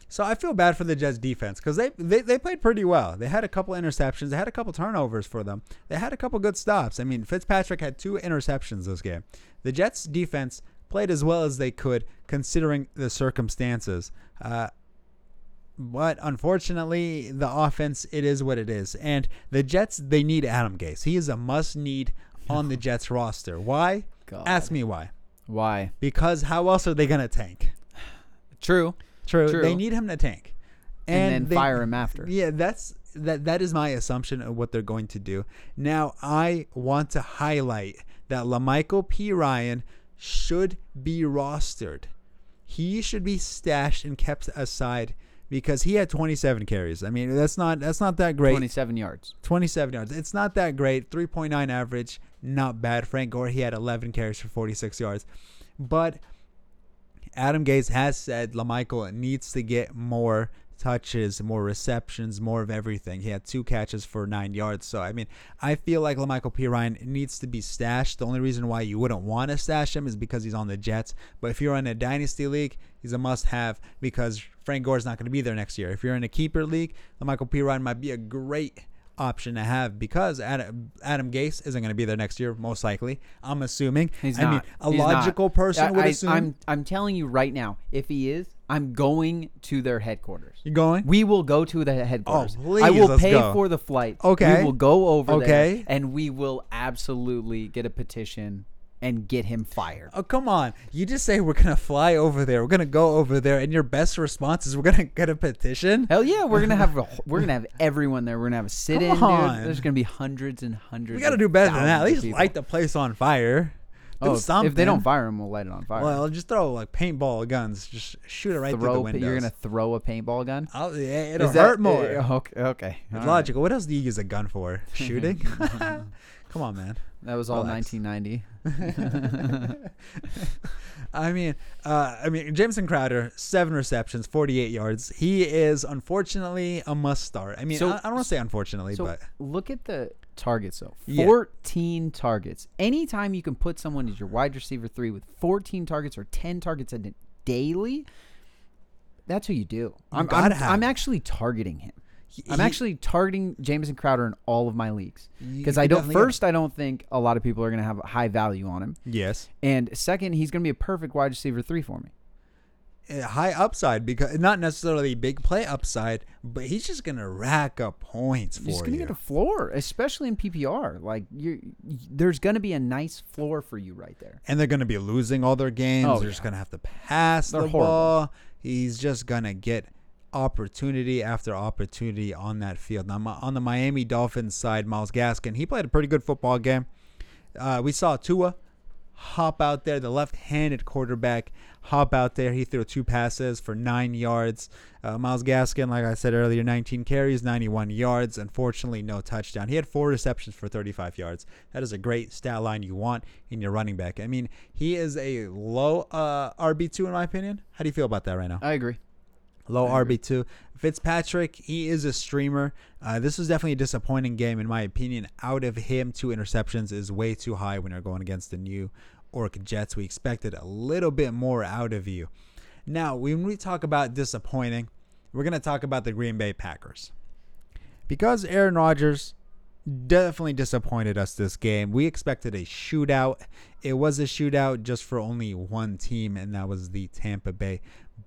So I feel bad for the Jets defense because they played pretty well. They had a couple interceptions. They had a couple turnovers for them. They had a couple good stops. I mean, Fitzpatrick had 2 interceptions this game. The Jets defense played as well as they could considering the circumstances. But unfortunately, the offense, it is what it is. And the Jets, they need Adam Gase. He is a must-need on the Jets roster. Why? God. Ask me why. Why? Because how else are they going to tank? True. They need him to tank. And then fire him after. Yeah, that is my assumption of what they're going to do. Now, I want to highlight that LaMichael P. Ryan should be rostered. He should be stashed and kept aside because he had 27 carries. I mean, that's not that great. 27 yards. It's not that great. 3.9 average. Not bad. Frank Gore, he had 11 carries for 46 yards. But Adam Gase has said LaMichael needs to get more touches, more receptions, more of everything. He had 2 catches for 9 yards. So, I mean, I feel like LaMichael Pirine needs to be stashed. The only reason why you wouldn't want to stash him is because he's on the Jets. But if you're in a dynasty league, he's a must-have because Frank Gore's not going to be there next year. If you're in a keeper league, LaMichael Pirine might be a great option to have because Adam Gase isn't going to be there next year, most likely. I'm assuming. He's not. I mean, a logical person would assume. I'm telling you right now, if he is, I'm going to their headquarters. You're going? We will go to the headquarters. Oh, please, I will pay for the flight. Okay. We will go over there, and we will absolutely get a petition and get him fired. Oh, come on. You just say we're going to fly over there. We're going to go over there, and your best response is we're going to get a petition? Hell yeah. We're going to have everyone there. We're going to have a sit-in, dude. There's going to be hundreds and hundreds. We got to do better than that. At least light the place on fire. Oh, if they don't fire him, we'll light it on fire. Well, just throw like paintball guns. Just shoot it through the windows. You're going to throw a paintball gun? Oh, yeah, it'll hurt more. Okay. It's logical. Right. What else do you use a gun for? Shooting? Come on, man. That was all 1990. I mean, Jameson Crowder, 7 receptions, 48 yards. He is, unfortunately, a must start. I mean, so, I don't want to say unfortunately, but look at the targets, though. 14 targets. Anytime you can put someone as your wide receiver 3 with 14 targets or 10 targets daily, that's what you do. I'm actually targeting him. I'm actually targeting Jamison Crowder in all of my leagues because I don't think a lot of people are going to have a high value on him. Yes. And second, he's going to be a perfect wide receiver 3 for me. High upside, because not necessarily big play upside, but he's just going to rack up points for you. He's going to get a floor, especially in PPR. Like there's going to be a nice floor for you right there. And they're going to be losing all their games. Oh, they're just going to have to pass the ball. He's just going to get opportunity after opportunity on that field. Now, on the Miami Dolphins side, Myles Gaskin, he played a pretty good football game. We saw Tua hop out there, the left-handed quarterback hop out there. He threw 2 passes for 9 yards. Myles Gaskin, like I said earlier, 19 carries, 91 yards. Unfortunately, no touchdown. He had 4 receptions for 35 yards. That is a great stat line you want in your running back. I mean, he is a low RB2 in my opinion. How do you feel about that right now? I agree. Low RB2. Fitzpatrick, he is a streamer. This was definitely a disappointing game, in my opinion. Out of him, 2 interceptions is way too high when you're going against the New York Jets. We expected a little bit more out of you. Now, when we talk about disappointing, we're going to talk about the Green Bay Packers. Because Aaron Rodgers definitely disappointed us this game. We expected a shootout. It was a shootout just for only one team, and that was the Tampa Bay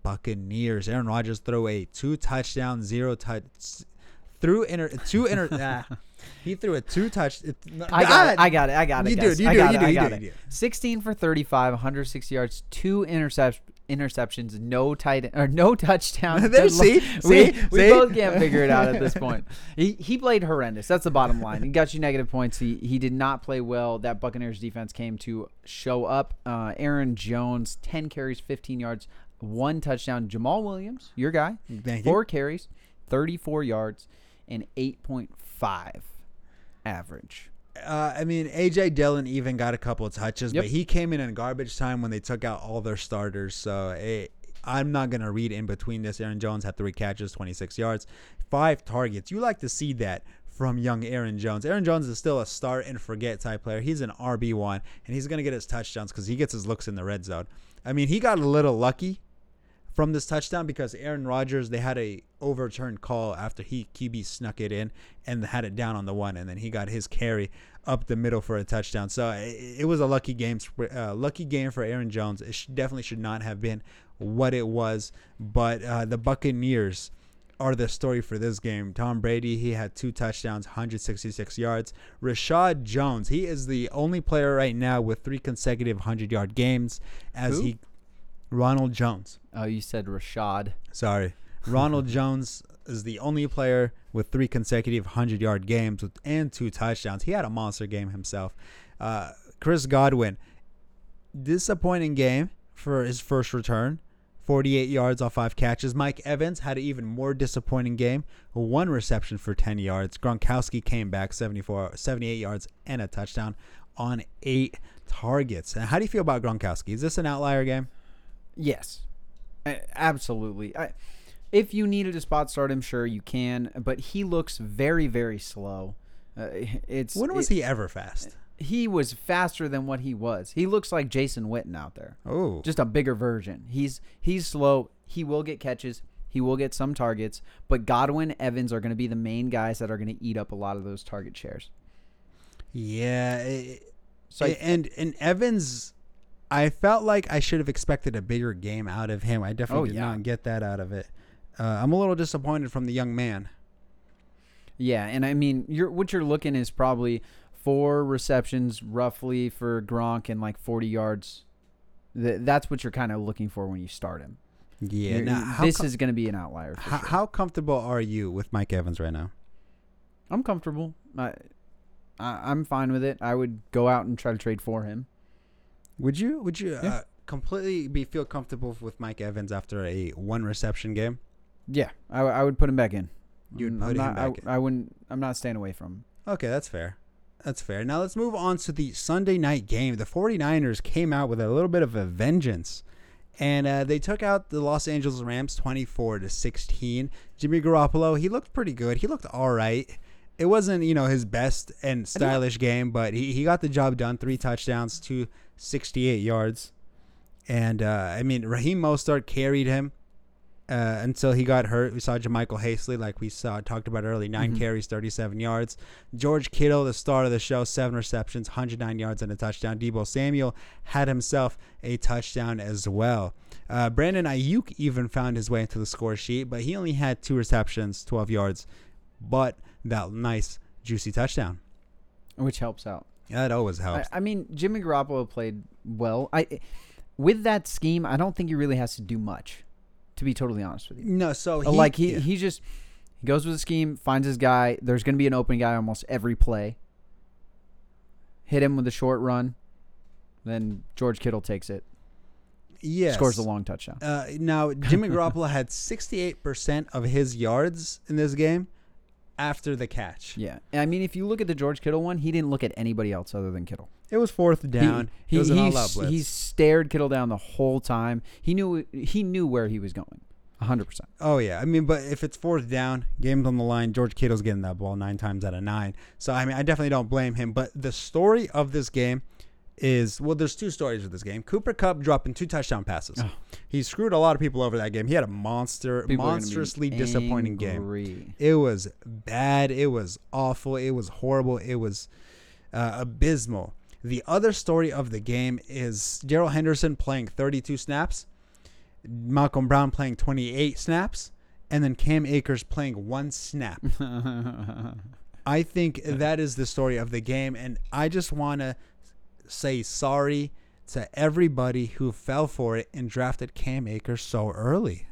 Buccaneers. Aaron Rodgers threw a 2 touchdown, 0 touch. I got it. You do. 16 for 35, 106 yards, 2 interceptions, no touchdown. There, we both can't figure it out at this point. He played horrendous. That's the bottom line. He got you negative points. He did not play well. That Buccaneers defense came to show up. Aaron Jones, 10 carries, 15 yards, 1 touchdown. Jamal Williams, your guy, 4 carries, 34 yards, and 8.5 average. I mean, A.J. Dillon even got a couple of touches, but he came in garbage time when they took out all their starters. So I'm not going to read in between this. Aaron Jones had 3 catches, 26 yards, 5 targets. You like to see that from young Aaron Jones. Aaron Jones is still a start and forget type player. He's an RB1, and he's going to get his touchdowns because he gets his looks in the red zone. I mean, he got a little lucky from this touchdown because Aaron Rodgers, they had a overturned call after QB snuck it in and had it down on the 1, and then he got his carry up the middle for a touchdown. So it was a lucky game for Aaron Jones. It definitely should not have been what it was, but the Buccaneers are the story for this game. Tom Brady, he had 2 touchdowns, 166 yards. Rashad Jones, he is the only player right now with 3 consecutive 100-yard games. Ronald Jones. Oh, you said Rashad. Sorry. Ronald Jones is the only player with 3 consecutive 100-yard games and 2 touchdowns. He had a monster game himself. Chris Godwin, disappointing game for his first return. 48 yards off 5 catches. Mike Evans had an even more disappointing game. 1 reception for 10 yards. Gronkowski came back 78 yards and a touchdown on 8 targets. Now, how do you feel about Gronkowski? Is this an outlier game? Yes, absolutely. If you needed a spot start him, sure, you can. But he looks very, very slow. When was he ever fast? He was faster than what he was. He looks like Jason Witten out there. Oh. Just a bigger version. He's slow. He will get catches. He will get some targets. But Godwin, Evans are going to be the main guys that are going to eat up a lot of those target shares. Yeah. And Evans... I felt like I should have expected a bigger game out of him. I definitely did not get that out of it. I'm a little disappointed from the young man. Yeah, and I mean, what you're looking is probably 4 receptions roughly for Gronk and like 40 yards. That's what you're kind of looking for when you start him. Yeah. Now, this is going to be an outlier. How comfortable are you with Mike Evans right now? I'm comfortable. I'm fine with it. I would go out and try to trade for him. Would you completely feel comfortable with Mike Evans after a 1 reception game? Yeah, I would put him back in. You would put him back in. I wouldn't. I'm not staying away from him. Okay, that's fair. That's fair. Now let's move on to the Sunday night game. The 49ers came out with a little bit of a vengeance, and they took out the Los Angeles Rams 24-16. Jimmy Garoppolo, he looked pretty good. He looked all right. It wasn't, his best and stylish game, but he got the job done. 3 touchdowns, 268 yards. And, Raheem Mostert carried him until he got hurt. We saw Jamycal Hasty, like we talked about earlier, 9 carries, 37 yards. George Kittle, the star of the show, 7 receptions, 109 yards and a touchdown. Deebo Samuel had himself a touchdown as well. Brandon Ayuk even found his way into the score sheet, but he only had 2 receptions, 12 yards. But that nice, juicy touchdown. Which helps out. Yeah, it always helps. Jimmy Garoppolo played well. With that scheme, I don't think he really has to do much, to be totally honest with you. No, so he goes with the scheme, finds his guy. There's going to be an open guy almost every play. Hit him with a short run. Then George Kittle takes it. Yes. Scores a long touchdown. Now, Jimmy Garoppolo had 68% of his yards in this game. After the catch. Yeah. If you look at the George Kittle one, he didn't look at anybody else other than Kittle. It was 4th down. He stared Kittle down the whole time. He knew where he was going. 100%. Oh, yeah. But if it's 4th down, game's on the line, George Kittle's getting that ball 9 times out of 9. So, I definitely don't blame him. But the story of this game is, well, there's 2 stories with this game. Cooper Kupp dropping 2 touchdown passes. Oh. He screwed a lot of people over that game. He had a monstrously disappointing game. It was bad. It was awful. It was horrible. It was abysmal. The other story of the game is Darrell Henderson playing 32 snaps, Malcolm Brown playing 28 snaps, and then Cam Akers playing 1 snap. I think that is the story of the game, and I just want to say sorry to everybody who fell for it and drafted Cam Akers so early.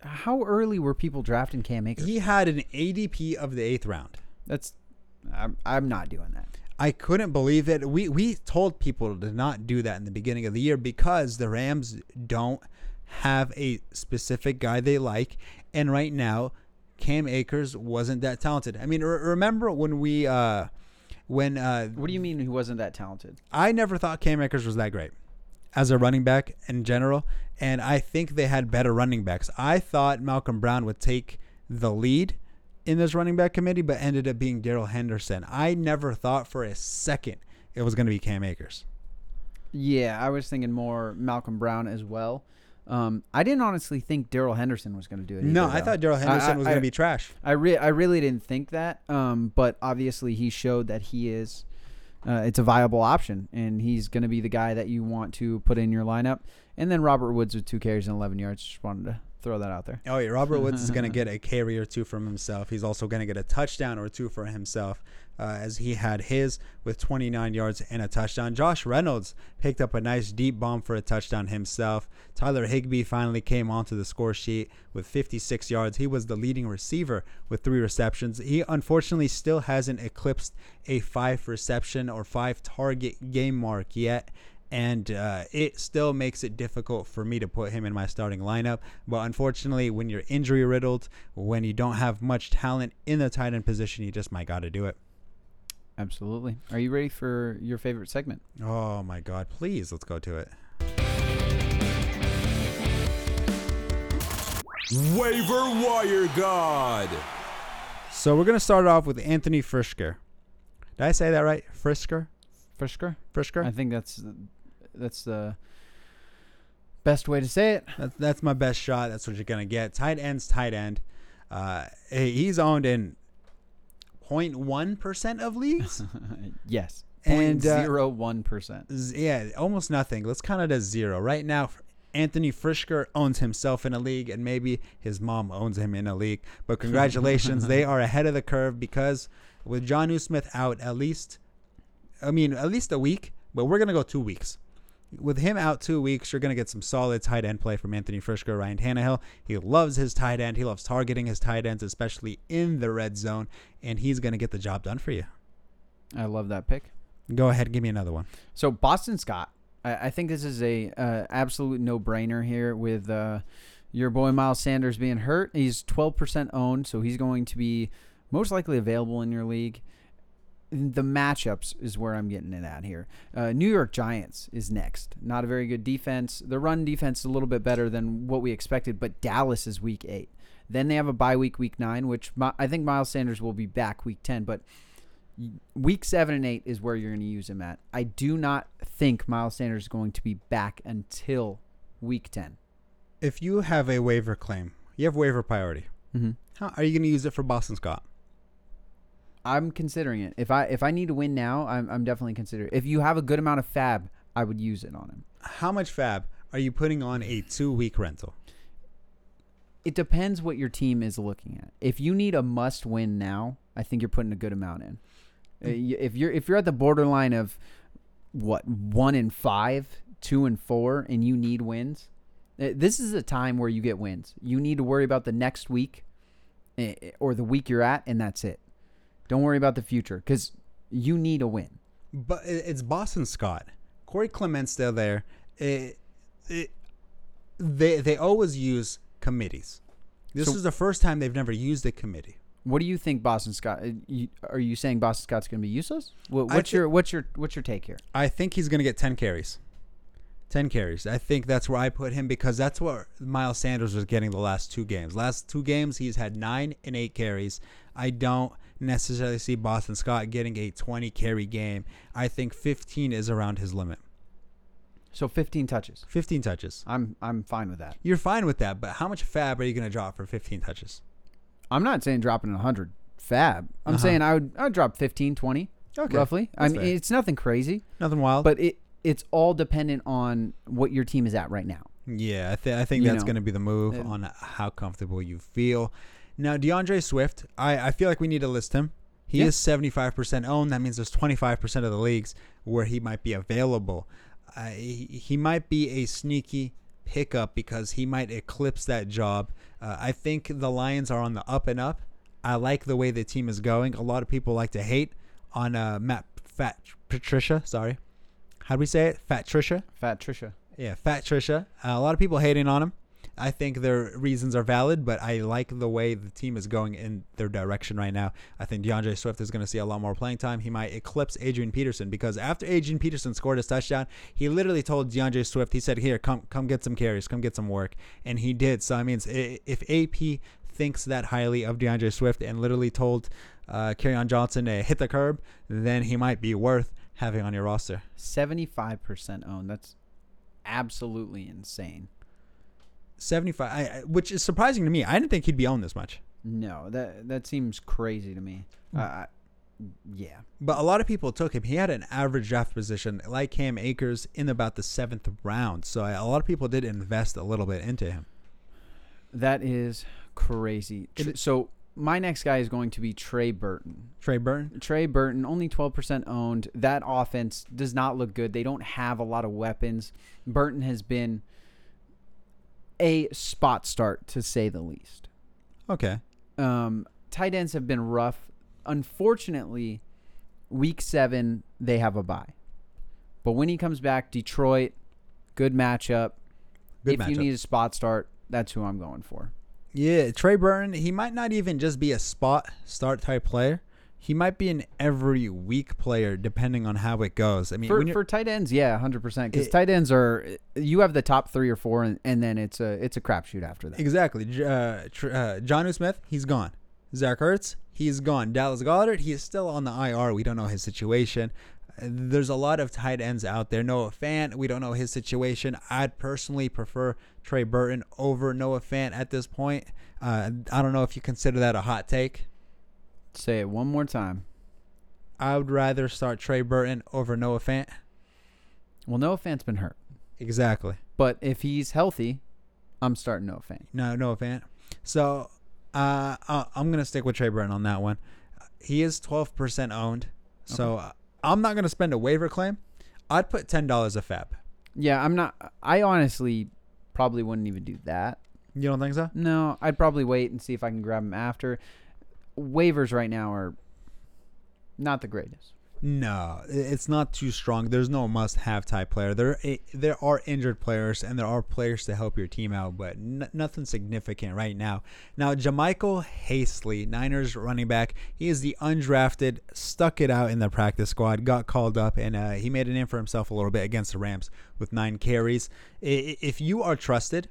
How early were people drafting Cam Akers? He had an ADP of the 8th round. I'm not doing that. I couldn't believe it. We told people to not do that in the beginning of the year because the Rams don't have a specific guy they like. And right now, Cam Akers wasn't that talented. Remember when we... what do you mean he wasn't that talented? I never thought Cam Akers was that great as a running back in general, and I think they had better running backs. I thought Malcolm Brown would take the lead in this running back committee, but ended up being Darrell Henderson. I never thought for a second it was going to be Cam Akers. Yeah, I was thinking more Malcolm Brown as well. I didn't honestly think Darrell Henderson was going to do it either. No, I thought Darrell Henderson was going to be trash. I really didn't think that, but obviously he showed that he is it's a viable option, and he's going to be the guy that you want to put in your lineup. And then Robert Woods with 2 carries and 11 yards. Just wanted to throw that out there. Oh, yeah, Robert Woods is going to get a carry or 2 from himself. He's also going to get a touchdown or 2 for himself as he had his with 29 yards and a touchdown. Josh Reynolds picked up a nice deep bomb for a touchdown himself. Tyler Higbee finally came onto the score sheet with 56 yards. He was the leading receiver with 3 receptions. He unfortunately still hasn't eclipsed a 5 reception or 5 target game mark yet. And it still makes it difficult for me to put him in my starting lineup. But unfortunately, when you're injury riddled, when you don't have much talent in the tight end position, you just might got to do it. Absolutely. Are you ready for your favorite segment? Oh, my God. Please, let's go to it. Waiver Wire God. So we're going to start off with Anthony Frischker. Did I say that right? Frischker? I think that's the best way to say it. That's my best shot. That's what you're going to get. Tight end. He's owned in 0.1% of leagues. Yes. 0.01%. Yeah, almost nothing. Let's count it as zero. Right now, Anthony Frischker owns himself in a league, and maybe his mom owns him in a league. But congratulations, they are ahead of the curve because with Jonnu Smith out at least a week, but we're going to go 2 weeks. With him out 2 weeks, you're going to get some solid tight end play from Anthony Frischker, Ryan Tannehill. He loves his tight end. He loves targeting his tight ends, especially in the red zone, and he's going to get the job done for you. I love that pick. Go ahead. Give me another one. So Boston Scott. I think this is a absolute no-brainer here with your boy Miles Sanders being hurt. He's 12% owned, so he's going to be most likely available in your league. The matchups is where I'm getting it at here. New York Giants is next. Not a very good defense. The run defense is a little bit better than what we expected, but Dallas is week 8. Then they have a bye week 9, which I think Miles Sanders will be back week 10, but week 7 and 8 is where you're going to use him at. I do not think Miles Sanders is going to be back until week 10. If you have a waiver claim, you have waiver priority. Mm-hmm. How are you going to use it for Boston Scott? I'm considering it. If I need to win now, I'm definitely considering it. If you have a good amount of fab, I would use it on him. How much fab are you putting on a 2-week rental? It depends what your team is looking at. If you need a must win now, I think you're putting a good amount in. If you're at the borderline of what, 1-5, 2-4, and you need wins, this is a time where you get wins. You need to worry about the next week or the week you're at, and that's it. Don't worry about the future because you need a win. But it's Boston Scott. Corey Clement's still there. They always use committees. This is the first time they've never used a committee. What do you think, Boston Scott? Are you saying Boston Scott's going to be useless? What's your take here? I think he's going to get 10 carries. 10 carries. I think that's where I put him because that's where Miles Sanders was getting the last 2 games. Last 2 games, he's had 9 and 8 carries. I don't necessarily see Boston Scott getting a 20-carry game. I think 15 is around his limit. So 15 touches. 15 touches. I'm fine with that. You're fine with that, but how much fab are you going to drop for 15 touches? I'm not saying dropping 100 fab. I'm saying I would drop 15, 20, okay, roughly. That's fair. It's nothing crazy. Nothing wild. But it's all dependent on what your team is at right now. Yeah, I think that's going to be the move on how comfortable you feel. Now, DeAndre Swift, I feel like we need to list him. He is 75% owned. That means there's 25% of the leagues where he might be available. He might be a sneaky pickup because he might eclipse that job. I think the Lions are on the up and up. I like the way the team is going. A lot of people like to hate on Fat Patricia. Sorry. How do we say it? Fat Tricia. Yeah, Fat Tricia. A lot of people hating on him. I think their reasons are valid, but I like the way the team is going in their direction right now. I think DeAndre Swift is going to see a lot more playing time. He might eclipse Adrian Peterson because after Adrian Peterson scored his touchdown, he literally told DeAndre Swift, he said, here, come get some carries, come get some work. And he did. So, if AP thinks that highly of DeAndre Swift and literally told Kerryon Johnson to hit the curb, then he might be worth having on your roster. 75% owned. That's absolutely insane. 75, which is surprising to me. I didn't think he'd be owned this much. No, that seems crazy to me. Yeah. But a lot of people took him. He had an average draft position like Cam Akers in about the 7th round. So a lot of people did invest a little bit into him. That is crazy. So my next guy is going to be Trey Burton. Trey Burton, only 12% owned. That offense does not look good. They don't have a lot of weapons. Burton has been a spot start, to say the least. Okay. Tight ends have been rough. Unfortunately, week 7, they have a bye. But when he comes back, Detroit, good matchup. If you need a spot start, that's who I'm going for. Yeah, Trey Burton, he might not even just be a spot start type player. he might be an every week player depending on how it goes. I mean, for tight ends, yeah, 100%. Because tight ends are, you have the top three or four, and then it's a crapshoot after that. Exactly. Jonnu Smith, he's gone. Zach Ertz, he's gone. Dallas Goedert, he is still on the IR. We don't know his situation. There's a lot of tight ends out there. Noah Fant, we don't know his situation. I'd personally prefer Trey Burton over Noah Fant at this point. I don't know if you consider that a hot take. Say it one more time. I would rather start Trey Burton over Noah Fant. Well, Noah Fant's been hurt. Exactly. But if he's healthy, I'm starting Noah Fant. No, Noah Fant. So I'm going to stick with Trey Burton on that one. He is 12% owned. So okay. I'm not going to spend a waiver claim. I'd put $10 a FAB. Yeah, I'm not. I honestly probably wouldn't even do that. You don't think so? No, I'd probably wait and see if I can grab him after. Waivers right now are not the greatest. No, it's not too strong. There's no must-have type player. There are injured players, and there are players to help your team out, but nothing significant right now. Now, Jamycal Hasty, Niners running back, he is the undrafted, stuck it out in the practice squad, got called up, and he made a name for himself a little bit against the Rams with 9 carries. If you are trusted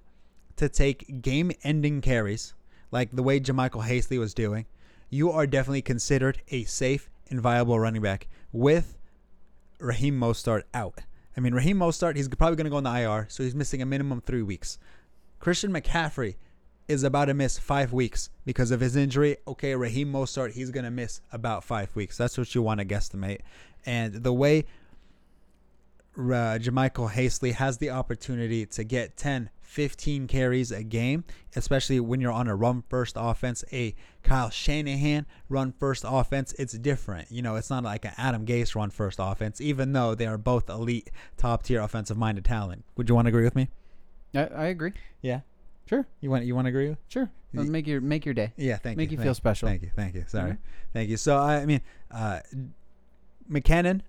to take game-ending carries, like the way Jamycal Hasty was doing, you are definitely considered a safe and viable running back with Raheem Mostert out. I mean, Raheem Mostert, he's probably going to go on the IR, so he's missing a minimum 3 weeks. Christian McCaffrey is about to miss 5 weeks because of his injury. Okay, Raheem Mostert, he's going to miss about 5 weeks. That's what you want to guesstimate. And the way Jamycal Hasty has the opportunity to get 10, 15 carries a game, especially when you're on a run-first offense, a Kyle Shanahan run-first offense, it's different. You know, it's not like an Adam Gase run-first offense, even though they are both elite, top-tier offensive-minded talent. Would you want to agree with me? I agree. Yeah. Sure. You want to agree with? Sure. Make your day. Yeah, thank you. Make you feel special. Thank you. Sorry. Mm-hmm. Thank you. So, I mean, McKinnon,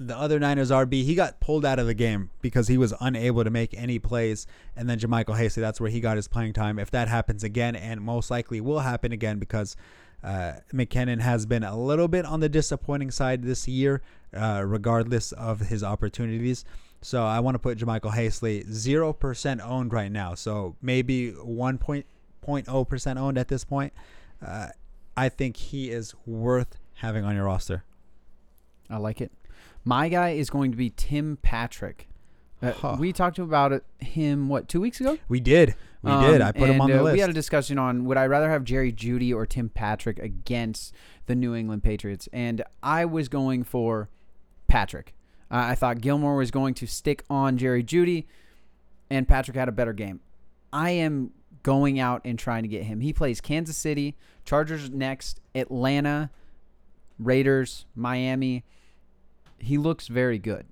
the other Niners RB, he got pulled out of the game because he was unable to make any plays. And then Jamycal Hasty, that's where he got his playing time. If that happens again, and most likely will happen again because McKinnon has been a little bit on the disappointing side this year, regardless of his opportunities. So I want to put Jamycal Hasty 0% owned right now. So maybe 1.0% owned at this point. I think he is worth having on your roster. I like it. My guy is going to be Tim Patrick. We talked about him, 2 weeks ago? We did. I put him on the list. We had a discussion on would I rather have Jerry Jeudy or Tim Patrick against the New England Patriots, and I was going for Patrick. I thought Gilmore was going to stick on Jerry Jeudy, and Patrick had a better game. I am going out and trying to get him. He plays Kansas City, Chargers next, Atlanta, Raiders, Miami. He looks very good.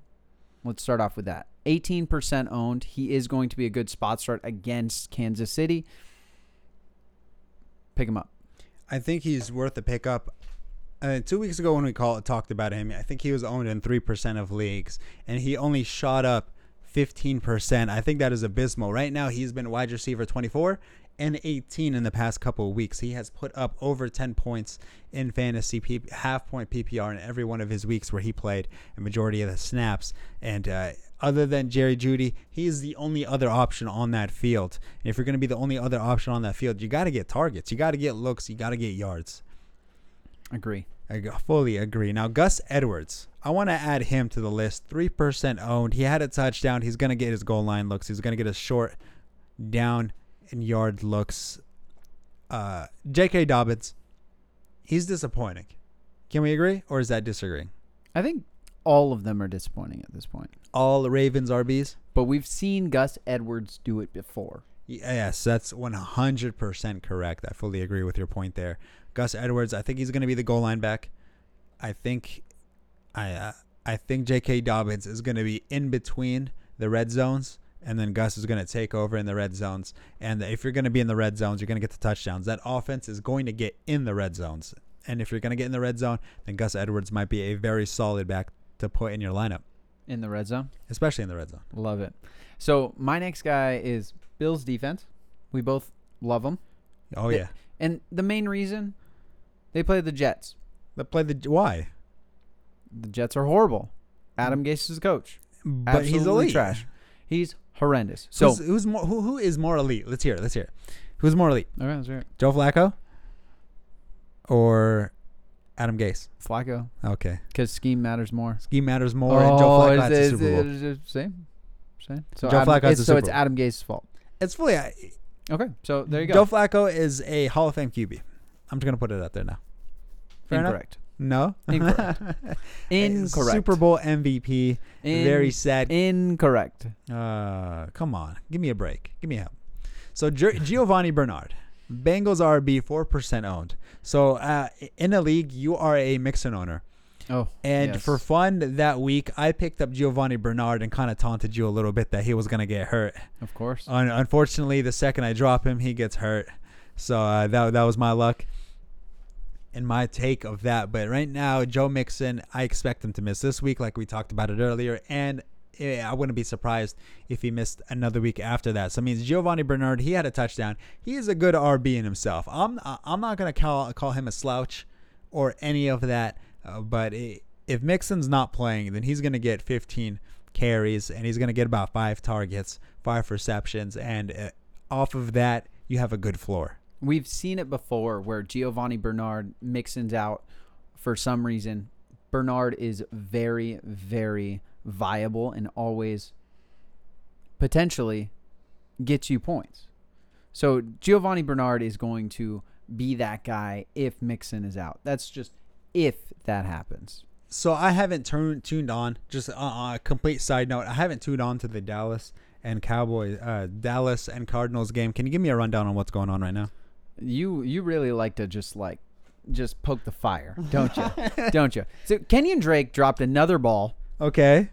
Let's start off with that. 18% owned. He is going to be a good spot start against Kansas City. Pick him up. I think he's worth a pickup. 2 weeks ago when we talked about him, I think he was owned in 3% of leagues, and he only shot up 15%. I think that is abysmal. Right now, he's been wide receiver 24 and 18 in the past couple of weeks. He has put up over 10 points in fantasy, half-point PPR in every one of his weeks where he played a majority of the snaps. And other than Jerry Jeudy, he is the only other option on that field. And if you're going to be the only other option on that field, you got to get targets. You got to get looks. You got to get yards. Agree. I fully agree. Now, Gus Edwards, I want to add him to the list. 3% owned. He had a touchdown. He's going to get his goal line looks. He's going to get a short down and yard looks. J.K. Dobbins, he's disappointing. Can we agree, or is that disagreeing? I think all of them are disappointing at this point. All the Ravens RBs? But we've seen Gus Edwards do it before. Yes, that's 100% correct. I fully agree with your point there. Gus Edwards, I think he's going to be the goal line back. I think J.K. Dobbins is going to be in between the red zones, and then Gus is going to take over in the red zones. And if you're going to be in the red zones, you're going to get the touchdowns. That offense is going to get in the red zones. And if you're going to get in the red zone, then Gus Edwards might be a very solid back to put in your lineup. In the red zone? Especially in the red zone. Love it. So my next guy is Bills defense. We both love them. Oh, yeah. And the main reason, they play the Jets. That played the why? The Jets are horrible. Adam Gase is the coach. But absolutely he's elite. Trash. He's horrendous. So who is more elite? Let's hear it. Who's more elite? All right, let's hear it. Joe Flacco or Adam Gase? Flacco. Okay. Because scheme matters more. And Joe Flacco has the Super Bowl. Same. So Joe Flacco has the Super Bowl. So it's Adam Gase's fault. It's fully. Okay. So there you go. Joe Flacco is a Hall of Fame QB. I'm just going to put it out there now. Fair Incorrect. Enough? No. Incorrect. Super Bowl MVP. Very sad. Incorrect. Come on. Give me a break. Give me help. So Giovanni Bernard. Bengals RB 4% owned. So in a league, you are a Mixon owner. Oh, and yes. For fun that week, I picked up Giovanni Bernard and kind of taunted you a little bit that he was going to get hurt. Of course. Unfortunately, the second I drop him, he gets hurt. So that was my luck and my take of that. But right now, Joe Mixon, I expect him to miss this week like we talked about it earlier. And I wouldn't be surprised if he missed another week after that. So it means Giovanni Bernard, he had a touchdown. He is a good RB in himself. I'm not going to call him a slouch or any of that. But if Mixon's not playing, then he's going to get 15 carries and he's going to get about 5 targets, 5 receptions. And off of that, you have a good floor. We've seen it before where Giovanni Bernard, Mixon's out for some reason. Bernard is very, very viable and always potentially gets you points. So Giovanni Bernard is going to be that guy if Mixon is out. That's just if that happens. So I haven't tuned on. Just a complete side note, I haven't tuned on to the Dallas and Cardinals game. Can you give me a rundown on what's going on right now? You really like to just poke the fire, don't you? Don't you? So Kenyon Drake dropped another ball. Okay.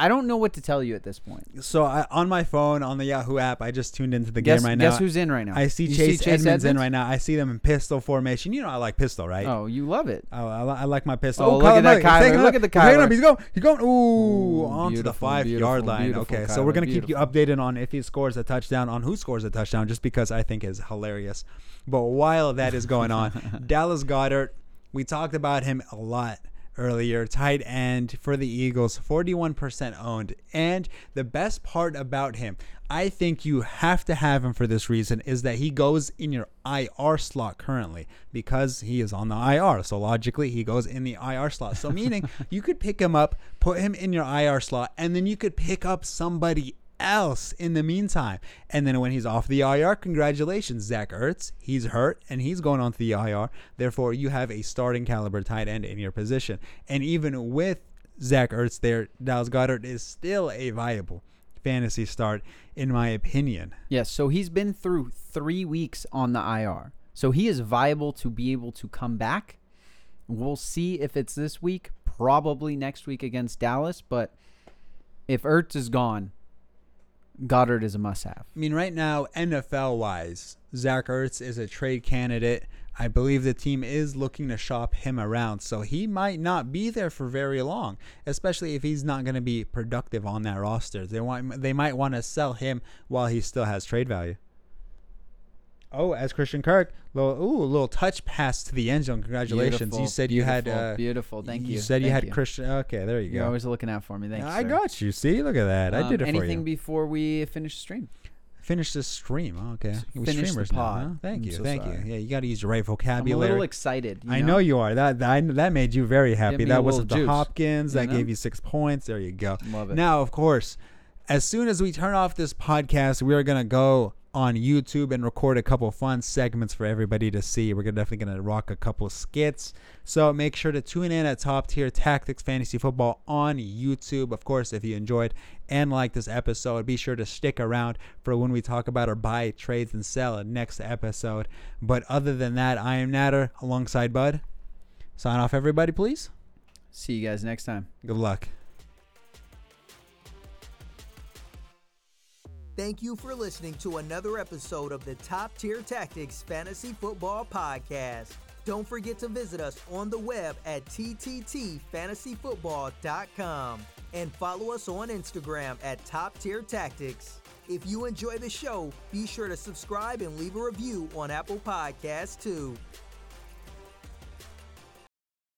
I don't know what to tell you at this point. So on my phone, on the Yahoo app, I just tuned into the game right now. Guess who's in right now? I see Chase Edmonds in right now. I see them in pistol formation. You know I like pistol, right? Oh, you love it. Oh, I like my pistol. Oh, look at that Kyler. Look at the Kyler. He's going. Ooh, onto the 5-yard line. Okay, Kyler, so we're going to keep you updated on if he scores a touchdown, on who scores a touchdown, just because I think is hilarious. But while that is going on, Dallas Goedert, we talked about him a lot earlier, tight end for the Eagles, 41% owned. And the best part about him, I think you have to have him for this reason, is that he goes in your IR slot currently because he is on the IR. So logically, he goes in the IR slot. So meaning you could pick him up, put him in your IR slot, and then you could pick up somebody else in the meantime. And then when he's off the IR, congratulations, Zach Ertz. He's hurt and he's going on to the IR. Therefore, you have a starting caliber tight end in your position. And even with Zach Ertz there, Dallas Goedert is still a viable fantasy start, in my opinion. Yes, so he's been through 3 weeks on the IR. So he is viable to be able to come back. We'll see if it's this week, probably next week against Dallas. But if Ertz is gone, Goddard is a must-have. I mean, right now, NFL-wise, Zach Ertz is a trade candidate. I believe the team is looking to shop him around, so he might not be there for very long, especially if he's not going to be productive on that roster. They might want to sell him while he still has trade value. Oh, as Christian Kirk, little touch pass to the end zone. Congratulations. Beautiful, you said you had... beautiful, thank you. You said you had Christian... Okay, there you go. You're always looking out for me. Thanks, I got you. See, look at that. I did it for you. Anything before we finish the stream? Finish the stream. Oh, okay. We finish the pod. Now, huh? Thank you. Thank you. Yeah, you got to use your right vocabulary. I'm a little excited. I know you are. That made you very happy. That wasn't the Hopkins. That gave you 6 points. There you go. Love it. Now, of course, as soon as we turn off this podcast, we are going to go on YouTube and record a couple fun segments for everybody to see. We're definitely going to rock a couple skits. So make sure to tune in at Top Tier Tactics Fantasy Football on YouTube. Of course, if you enjoyed and liked this episode, be sure to stick around for when we talk about our buy, trades, and sell next episode. But other than that, I am Natter alongside Bud. Sign off, everybody, please. See you guys next time. Good luck. Thank you for listening to another episode of the Top Tier Tactics Fantasy Football Podcast. Don't forget to visit us on the web at tttfantasyfootball.com and follow us on Instagram at Top Tier Tactics. If you enjoy the show, be sure to subscribe and leave a review on Apple Podcasts too.